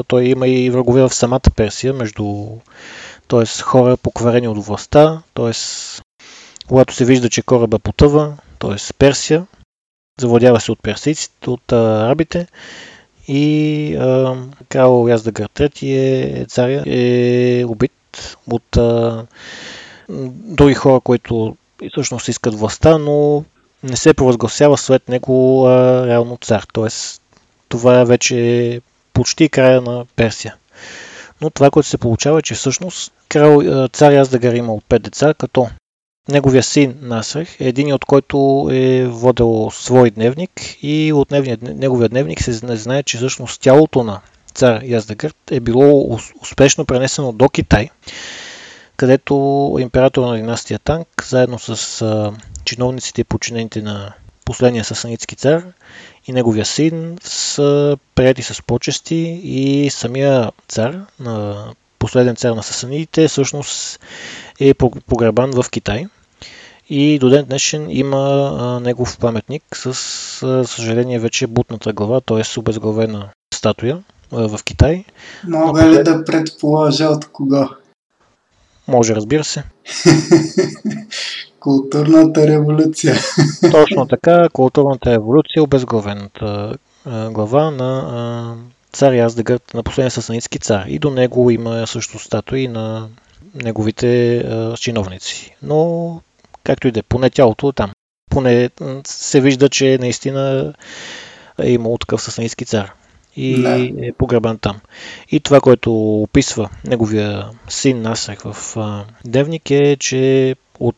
той има и врагове в самата Персия, т.е. хора покварени от властта, т.е. когато се вижда, че кораба потъва, т.е. Персия, завладява се от персийците, от арабите и крал Яздегерд III царя е убит от други хора, които всъщност искат властта, но не се провъзгласява след него реално цар. Т.е. това вече е почти края на Персия. Но това, което се получава е, че всъщност цар Яздегерд имал 5 деца, като неговия син Насрех е един, от който е водил свой дневник и от неговия дневник се знае, че всъщност тялото на цар Яздегерд е било успешно пренесено до Китай, където император на династия Танг, заедно с чиновниците и подчинените на последния сасанидски цар и неговия син, са приети с почести и самия цар, последен цар на сасанидите, всъщност е погребан в Китай. И до ден днешен има негов паметник с, съжаление, вече бутната глава, т.е. обезглавена статуя в Китай. Мога ли да предположа от кога? Може, разбира се. Културната революция. Точно така, културната революция, обезглавената глава на цар Яздегерд, на последния сасанидски цар. И до него има също статуи на неговите чиновници. Но, както и да е, поне тялото е там. Поне се вижда, че наистина е имал такъв сасанидски цар. И е погребан там. И това, което описва неговия син Насрех в дневник, е, че от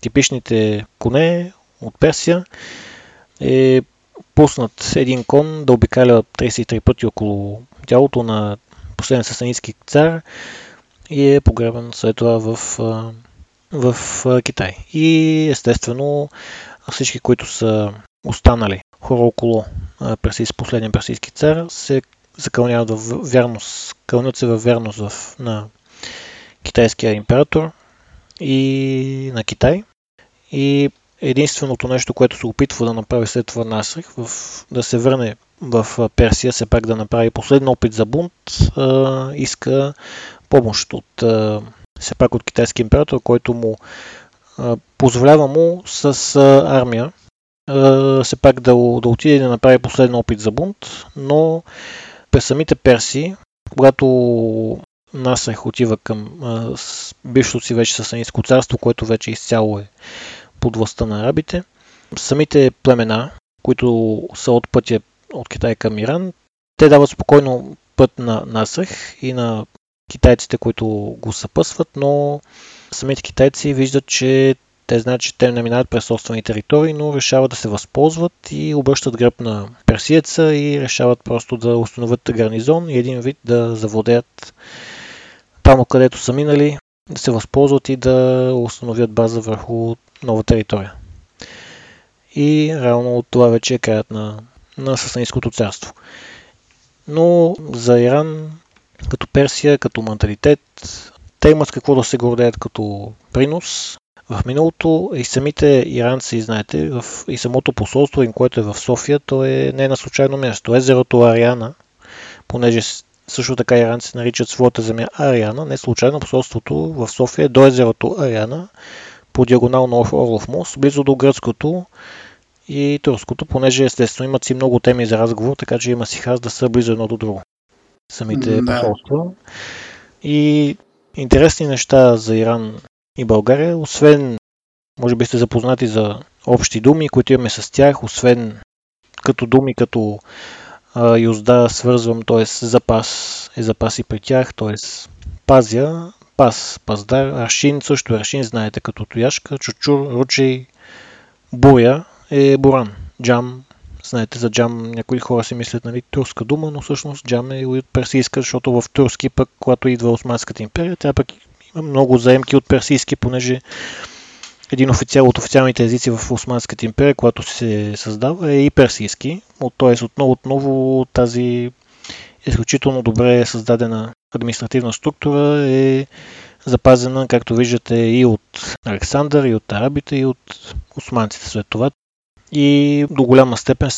типичните коне от Персия е пуснат един кон да обикаля 33 пъти около тялото на последния сасанидски цар и е погребан след това в Китай. И естествено всички, които са останали хора около последния персийски цар, се закълняват в вярност, на китайския император и на Китай. И единственото нещо, което се опитва да направи след това Насрех, да се върне в Персия, все пак да направи последен опит за бунт, иска помощ от китайски император, който му позволява му с армия все пак да отиде и да направи последен опит за бунт, но през самите перси, когато Насрех отива към бившото си вече сасанидско царство, което вече изцяло е под властта на арабите, самите племена, които са от пътя от Китай към Иран, те дават спокойно път на Насрех и на китайците, които го съпъсват, но самите китайци виждат, че те знаят, че те не минават през собствени територии, но решават да се възползват и обръщат гръб на персиеца и решават просто да установят гарнизон и един вид да завладеят там, където са минали, да се възползват и да установят база върху нова територия. И реално това вече е краят на Сасанидското царство. Но за Иран, като Персия, като менталитет, те имат какво да се гордеят като принос. В миналото и самите иранци, знаете, и самото посолство им, което е в София, то не е на случайно място. Езерото Ариана, понеже също така иранци наричат своята земя Ариана, не случайно посолството в София е до езерото Ариана, по диагонал на Орлов мост, близо до гръцкото и турското, понеже естествено имат си много теми за разговор, така че има си хаз да са близо едно до друго. Самите посолства. И интересни неща за Иран и България, освен, може би сте запознати за общи думи, които имаме с тях, освен като думи, като юзда, свързвам, т.е. запас и при тях, т.е. пазя, пас, паздар, аршин, също аршин, знаете като тояшка, чучур, ручей, буря е буран, джам, знаете за джам, някои хора си мислят, нали, турска дума, но всъщност джам е от персийска, защото в турски пък, когато идва Османската империя, тя пък има много заемки от персийски, понеже един официал от официалните езици в Османската империя, когато се създава, е и персийски. Т.е. отново тази изключително добре създадена административна структура е запазена, както виждате, и от Александър, и от арабите, и от османците след това. И до голяма степен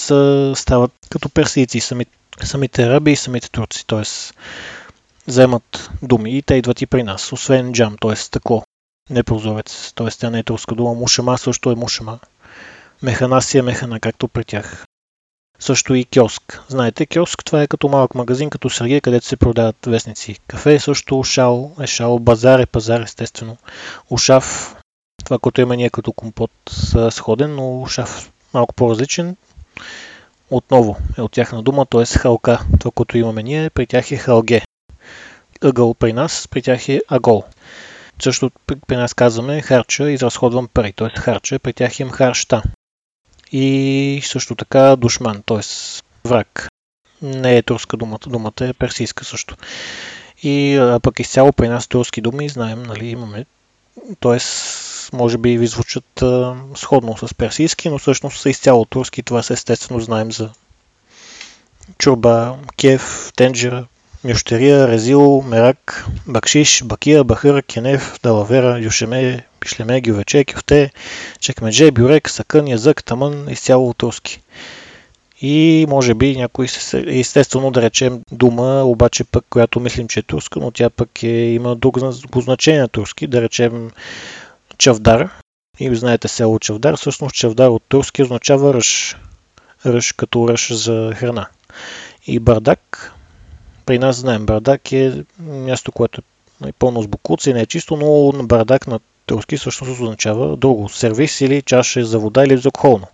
стават като персийци самите араби и самите турци, т.е. вземат думи и те идват и при нас, освен джам, т.е. стъкло. Не прозорец, т.е. тя не е турска дума. Мушема също е мушема. Механа си е механа, както при тях. Също и киоск. Знаете, киоск това е като малък магазин, като Сергей, където се продават вестници. Кафе също, шал е шал, базар е пазар, естествено. Ушав, това което има ние като компот сходен, но ушав малко по-различен. Отново е от тяхна дума, т.е. халка. Това което имаме ние, при тях е халге. Ъгъл при нас, при тях е агол. Също при нас казваме харча, изразходвам пари, т.е. харча, при тях имам харща. И също така душман, т.е. враг. Не е турска думата е персийска също. И пък изцяло при нас турски думи, знаем, нали, имаме, т.е. може би ви звучат сходно с персийски, но всъщност са изцяло турски, това се естествено знаем за чорба, кеф, тенджера. Мющерия, резил, мерак, бакшиш, бакия, бахър, кенев, далавера, юшеме, пишлеме, гювече, кюфте, чекмедже, бюрек, сакън, язък, тамън, изцяло турски. И може би някой естествено да речем дума, обаче пък, която мислим, че е турска, но тя пък има друго значение на турски, да речем чавдар. И знаете село чавдар, всъщност чавдар от турски означава ръж, ръж като ръж за храна. И бардак. При нас знаем, бардак е място, което е пълно с боклуци, не е чисто, но бардак на турски всъщност означава друго. Сервис или чаша за вода или безалкохолно.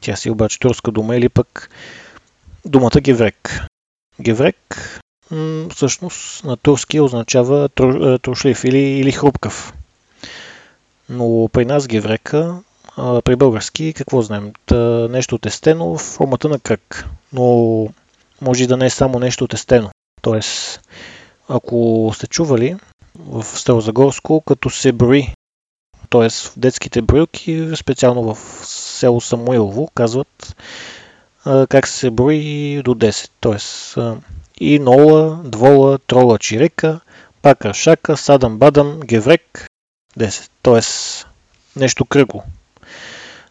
Тя си обаче турска дума или пък думата геврек. Геврек всъщност на турски означава трошлив или хрупкав. Но при нас геврека, при български, какво знаем? Нещо тестено в формата на кръг. Но може да не е само нещо тестено. Тоест, ако сте чували в Старозагорско, като се брои, т.е. в детските бройки, специално в село Самуилово, казват как се брои до 10. Тоест, и нола, двола, трола, чирека, пака, шака, садам, бадам, геврек, 10. Тоест, нещо кръгло.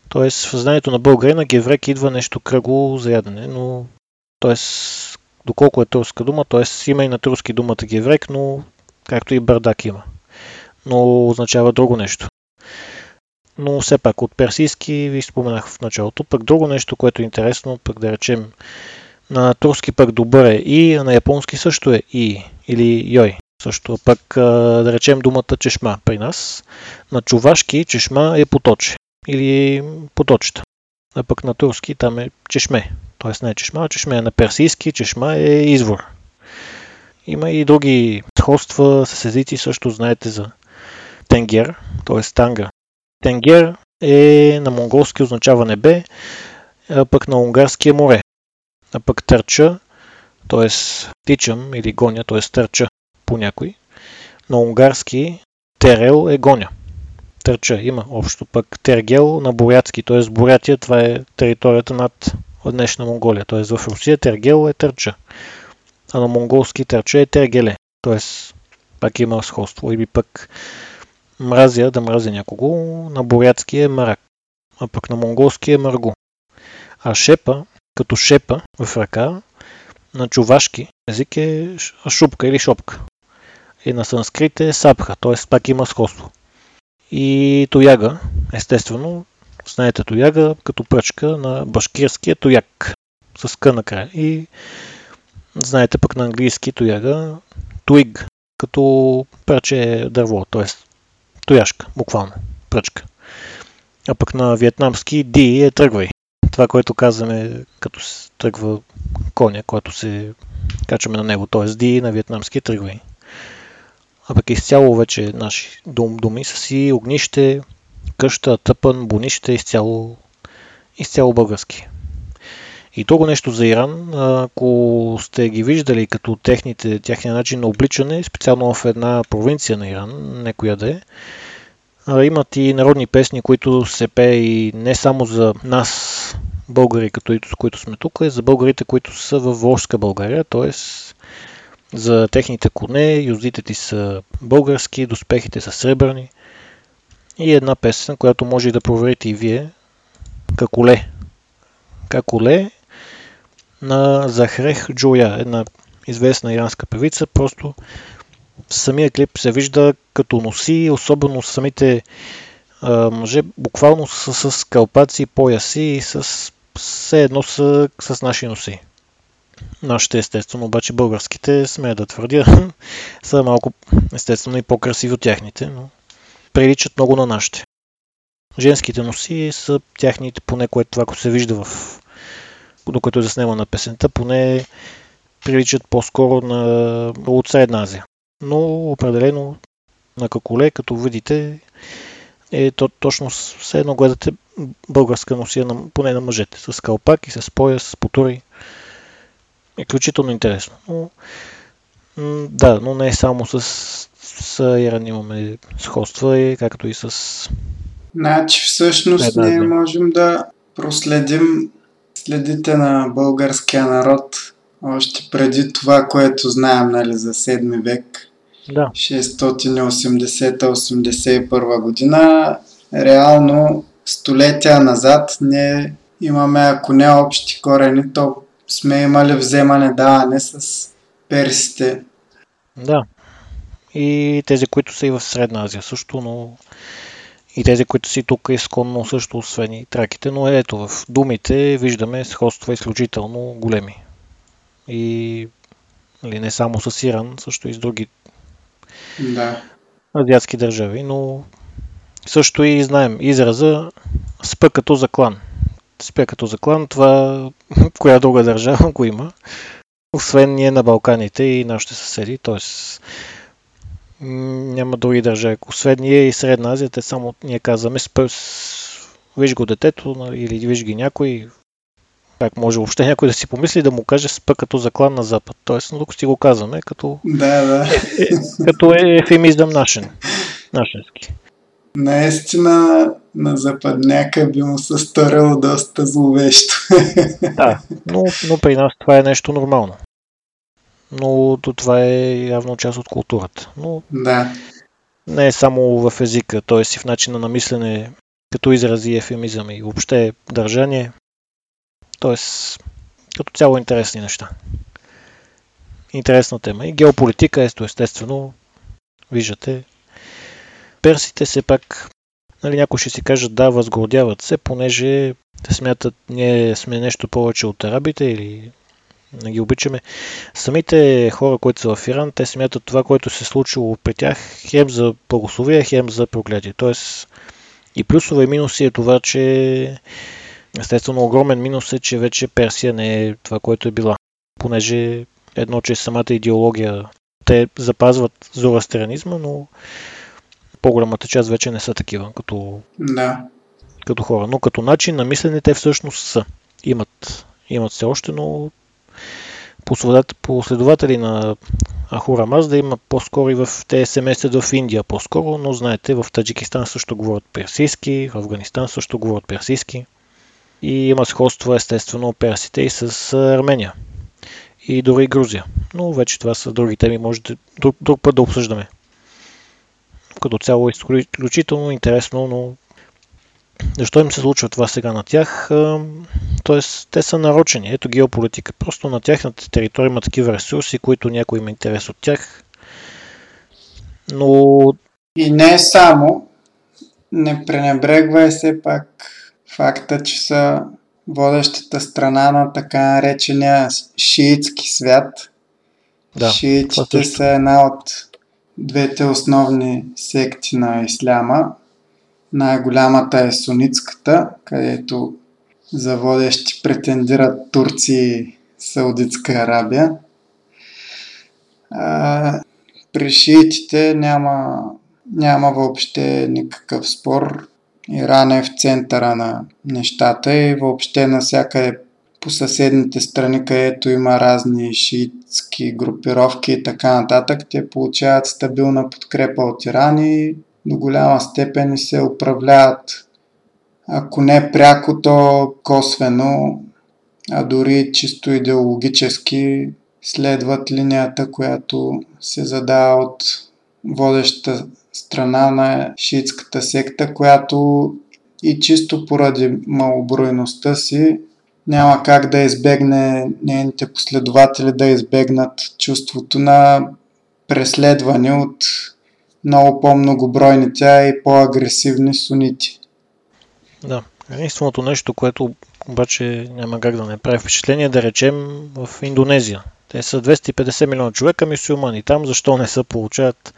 Тоест, в знанието на българина геврек идва нещо кръгло за ядене, но т.е. доколко е турска дума, т.е. има и на турски думата геврек, но както и бардак има. Но означава друго нещо. Но все пак от персийски ви споменах в началото. Пък друго нещо, което е интересно, пък да речем на турски пък добър е и, а на японски също е и или йой. Също пък да речем думата чешма при нас. На чувашки чешма е поточе или поточета. А пък на турски там е чешме. Т.е. не е чешма, а чешме е на персийски, чешма е извор. Има и други сходства с езици, също знаете за тенгер, т.е. танга. Тенгер е на монголски означава небе, а пък на унгарски е море. А пък търча, т.е. тичам или гоня, т.е. търча по някой. На унгарски терел е гоня. Търча има общо. Пък тергел на бурятски, т.е. Бурятия, това е територията над от днешна Монголия, т.е. в Русия тергел е търча, а на монголски търча е тергеле, т.е. пак има сходство. Или пък мразя, да мразя някого, на бурятски е марак, а пък на монголски е маргу. А шепа, като шепа в ръка, на чувашки език е шупка или шопка. И на санскрит е сапха, т.е. пак има сходство. И тояга, естествено, знаете тояга като пръчка на башкирския тояк с къ накрая. И знаете пък на английски тояга twig като пръче дърво, т.е. тояшка, буквално пръчка. А пък на виетнамски ди е тръгвай. Това, което казваме като се тръгва коня, когато се качваме на него, т.е. ди на виетнамски тръгвай. а пък изцяло вече наши думи са си огнище, къща, тъпън, бонище, изцяло български. И друго нещо за Иран, ако сте ги виждали като тяхния начин на обличане, специално в една провинция на Иран, некоя да е, имат и народни песни, които се пее и не само за нас, българи, които сме тук, а за българите, които са във Волжска България, т.е. за техните коне, юздите ти са български, доспехите са сребърни. И една песен, която може да проверите и вие, Каколе на Захрех Джоя, една известна иранска певица. Просто в самия клип се вижда като носи, особено самите мъже, буквално с калпаци, пояси и все едно са с наши носи. Нашите, естествено, обаче българските, смея да твърдя, са малко, естествено, и по-красиви от тяхните, но приличат много на нашите. Женските носи са тяхните, поне което това, което се вижда докато е заснемана песента, поне приличат по-скоро от Средна Азия. Но определено на Каколе, като видите, точно все едно гледате българска носия, поне на мъжете, с калпак и с пояс, с потури. Изключително интересно. Но не само с Иран имаме сходства, както и с... Значи всъщност ние можем да проследим следите на българския народ още преди това, което знаем, за 7 век. Да. 680-81 година. Реално столетия назад ние имаме, ако не общи корени, то сме имали вземане-даване с персите. Да. И тези, които са и в Средна Азия също, но... И тези, които си тук изконно също, освен и траките, но ето в думите виждаме сходства изключително големи. И не само с Иран, също и с други азиатски държави, но също и знаем израза спя като за клан. Спя като за клан, това коя друга държава го има, освен ние на Балканите и нашите съседи, т.е. няма други държави. Освен ние и Средна Азия, те само ние казваме виж го детето или виж ги някой. Как може въобще някой да си помисли да му каже спа като заклан на Запад. Тоест, но тук си го казваме като като ефемизъм нашенски. Наистина на западняка би му се сторило доста зловещо. Да, но при нас това е нещо нормално. Но това е явно част от културата. Но не е само в езика, т.е. и в начина на мислене, като изрази ефемизъм и въобще държание. Т.е. като цяло интересни неща. Интересна тема. И геополитика, естествено, виждате. Персите все пак, някои ще си кажат, възгордяват се, понеже смятат, ние сме нещо повече от арабите или... не ги обичаме. Самите хора, които са в Иран, те смятат това, което се случило при тях, хем за благословие, хем за проклятие. Тоест и плюсове и минуси е това, че естествено огромен минус е, че вече Персия не е това, което е била. Понеже едно, че самата идеология, те запазват зороастеранизма, но по-голямата част вече не са такива, като хора. Но като начин на мислене те всъщност са. Имат все още, но последователи на Ахура Мазда има по-скоро и в те семейства в Индия по-скоро, но знаете, в Таджикистан също говорят персийски, в Афганистан също говорят персийски и има сходства, естествено, персите и с Армения и дори Грузия, но вече това са други теми, може друг път да обсъждаме. Като цяло е изключително интересно, но защо им се случва това сега на тях? Т.е. те са нарочени. Ето геополитика. Просто на тяхната територия има такива ресурси, които някой има интерес от тях. Но... И не само. Не пренебрегва е все пак факта, че са водещата страна на така наречения шиитски свят. Да, шиитите са една от двете основни секти на исляма. Най-голямата е сунитската, където за водещи претендират Турция и Саудитска Арабия. При шиитите няма въобще никакъв спор. Иран е в центъра на нещата и въобще навсякъде по съседните страни, където има разни шиитски групировки и така нататък, те получават стабилна подкрепа от Иран и до голяма степен се управляват, ако не пряко, то косвено, а дори чисто идеологически следват линията, която се задава от водещата страна на шиитската секта, която и чисто поради малобройността си няма как да избегне нейните последователи да избегнат чувството на преследване от много по-многобройните и по-агресивни сунити. Да, единственото нещо, което обаче няма как да не прави впечатление, да речем в Индонезия. Те са 250 милиона човека мюсюлмани. Там защо не се получават?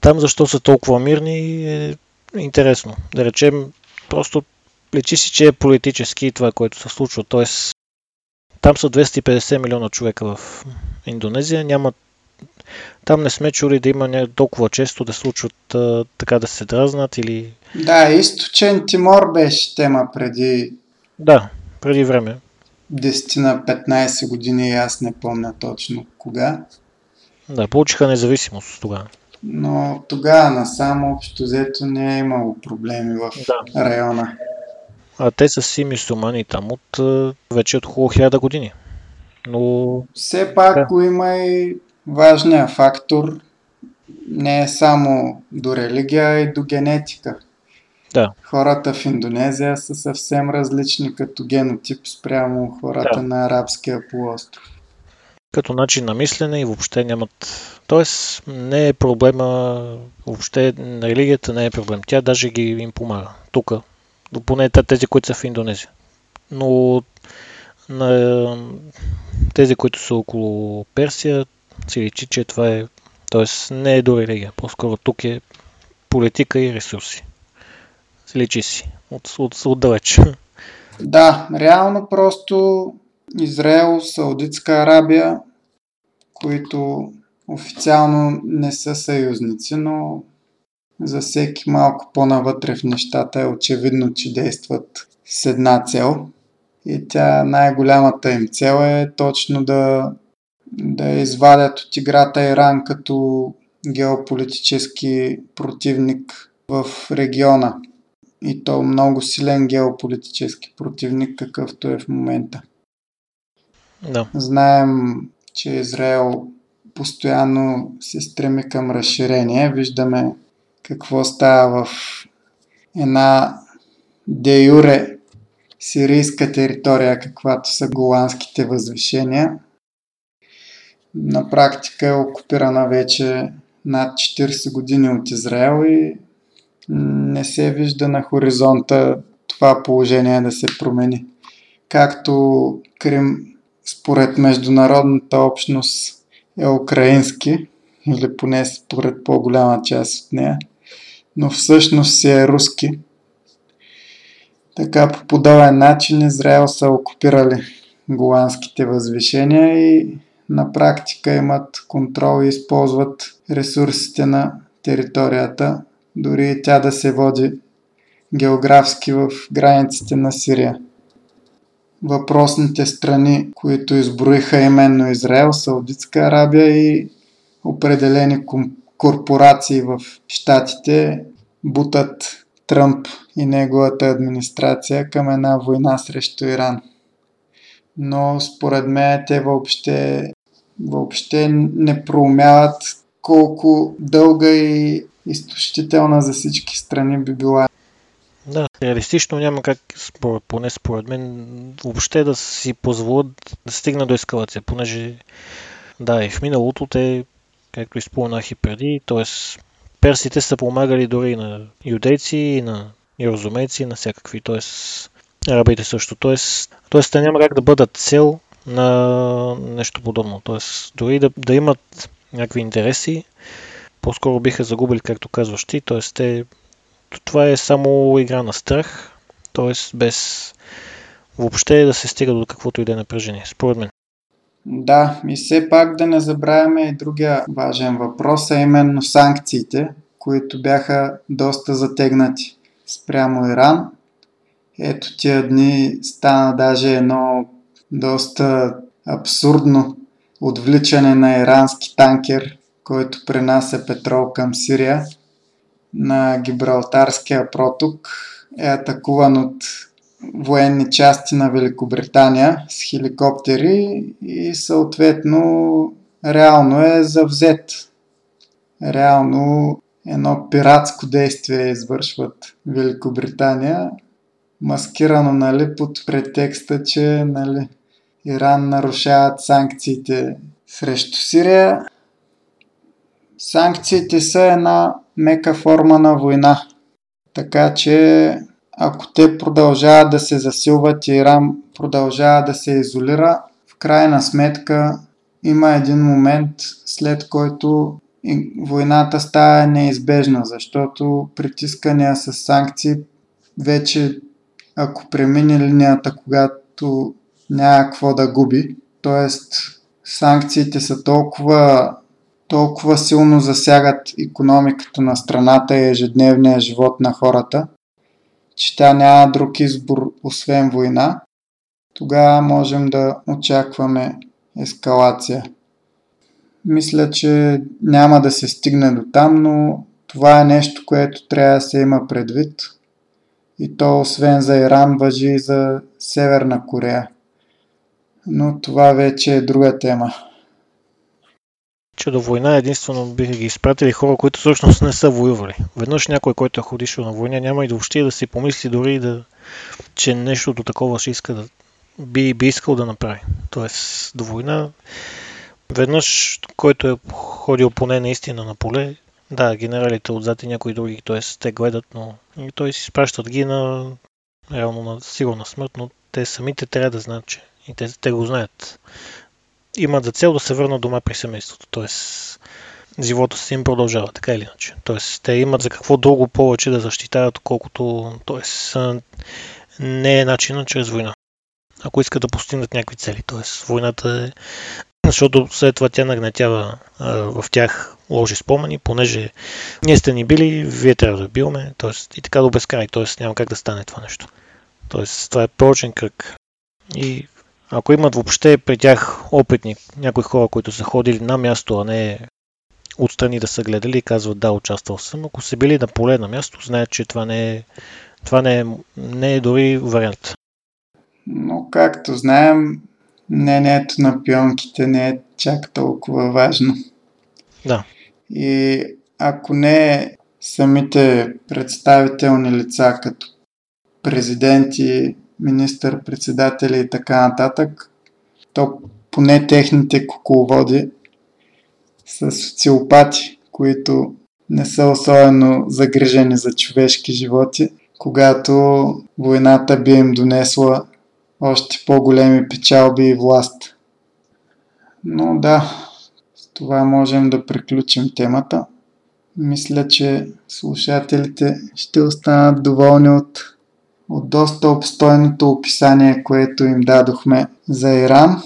Там защо са толкова мирни е интересно. Да речем, просто личи си, че е политически това, което се случва. Тоест, там са 250 милиона човека в Индонезия. Няма... Там не сме чули да има толкова често да случват така да се дразнат или... Да, източен Тимор беше тема преди... Да, преди време. 10 на 15 години, аз не помня точно кога. Да, получиха независимост тогава. Но тогава насам общо взето не е имало проблеми в района. А те са си мюсюлмани там от вече от около 1000 години. Но... Все пак има и важния фактор, не е само до религия, а и до генетика. Да. Хората в Индонезия са съвсем различни като генотип спрямо хората на арабския полуостров. Като начин на мислене и въобще нямат... Тоест не е проблема, въобще религията не е проблем. Тя даже ги им помага. Тук, поне тези, които са в Индонезия. Но на тези, които са около Персия, си личи, че това е... Тоест не е до религия. По-скоро тук е политика и ресурси. Личи си. Отдалеч. Да, реално просто Израел, Саудитска Арабия, които официално не са съюзници, но за всеки малко по-навътре в нещата е очевидно, че действат с една цел. И тя най-голямата им цел е точно да извадят от играта Иран като геополитически противник в региона. И то много силен геополитически противник, какъвто е в момента. Да. Знаем, че Израел постоянно се стреми към разширение. Виждаме какво става в една де юре сирийска територия, каквато са голандските възвишения. На практика е окупирана вече над 40 години от Израел и не се вижда на хоризонта това положение да се промени. Както Крим според международната общност е украински, или поне според по-голяма част от нея, но всъщност си е руски. Така по подобен начин Израел са окупирали голандските възвишения и на практика имат контрол и използват ресурсите на територията, дори тя да се води географски в границите на Сирия. Въпросните страни, които изброиха именно Израел, Саудитска Арабия и определени корпорации в щатите, бутат Тръмп и неговата администрация към една война срещу Иран. Но според мен те въобще не проумяват колко дълга и изтощителна за всички страни би била. Да, реалистично няма как, поне според мен, въобще да си позволят да стигна до ескалация, понеже да, и в миналото те, както изпълнах и преди, т.е. персите са помагали дори на юдейци, и на иерусалимци, на всякакви, т.е. арабите също, т.е. те няма как да бъдат цел на нещо подобно, т.е. дори да имат някакви интереси, по-скоро биха загубили, както казваш ти, т.е. това е само игра на страх, т.е. без въобще да се стига до каквото и да е напрежение, според мен. Да, и все пак да не забравяме и другия важен въпрос, а именно санкциите, които бяха доста затегнати спрямо Иран. Ето тия дни стана даже едно доста абсурдно отвличане на ирански танкер, който пренася петрол към Сирия на Гибралтарския проток, е атакуван от военни части на Великобритания с хеликоптери и съответно реално е завзет. Реално едно пиратско действие извършват Великобритания, маскирано, нали, под претекста, че, нали, Иран нарушават санкциите срещу Сирия. Санкциите са една мека форма на война, така че ако те продължават да се засилват и Иран продължава да се изолира, в крайна сметка има един момент, след който войната става неизбежна, защото притискания с санкции вече, ако премине линията, когато няма какво да губи, т.е. санкциите са толкова силно засягат икономиката на страната и ежедневния живот на хората, че тя няма друг избор освен война, тогава можем да очакваме ескалация. Мисля, че няма да се стигне до там, но това е нещо, което трябва да се има предвид. И то освен за Иран важи и за Северна Корея. Но това вече е друга тема. Че до война единствено биха ги изпратили хора, които всъщност не са воювали. Веднъж някой, който е ходишъл на война, няма и въобще да си помисли дори да, че нещото такова ще иска да би искал да направи. Тоест до война веднъж, който е ходил поне наистина на поле, да, генералите отзад и някои други, т.е. те гледат, но той си изпращат ги на реално на сигурна смърт, но те самите трябва да знаят, че и те го знаят. Имат за цел да се върнат дома при семейството, т.е. живота си им продължава, така или иначе. Т.е. те имат за какво дълго повече да защитават, колкото, т.е. не е начина чрез война. Ако искат да постигнат някакви цели, т.е. войната е, защото след това тя нагнетява в тях лоши спомени, понеже ние сте ни били, вие трябва да билме, т.е. и така до безкрай, т.е. няма как да стане това нещо. Т.е. това е порочен кръг. И ако имат въобще при тях опитни някои хора, които са ходили на място, а не отстрани да са гледали и казват да, участвал съм, ако са били на поле на място, знаят, че това не е дори вариант. Но както знаем, мнението на пионките не е чак толкова важно. Да. И ако не самите представителни лица, като президенти, министър-председатели и така нататък, то поне техните кукловоди са социопати, които не са особено загрижени за човешки животи, когато войната би им донесла още по-големи печалби и власт. Но да, с това можем да приключим темата. Мисля, че слушателите ще останат доволни от доста обстойното описание, което им дадохме за Иран,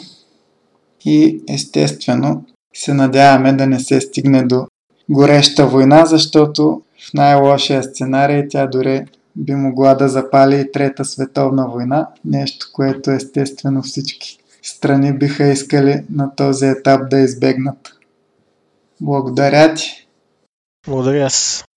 и естествено се надяваме да не се стигне до гореща война, защото в най-лошия сценарий тя дори би могла да запали и Трета световна война, нещо, което естествено всички страни биха искали на този етап да избегнат. Благодаря ти! Благодаря аз!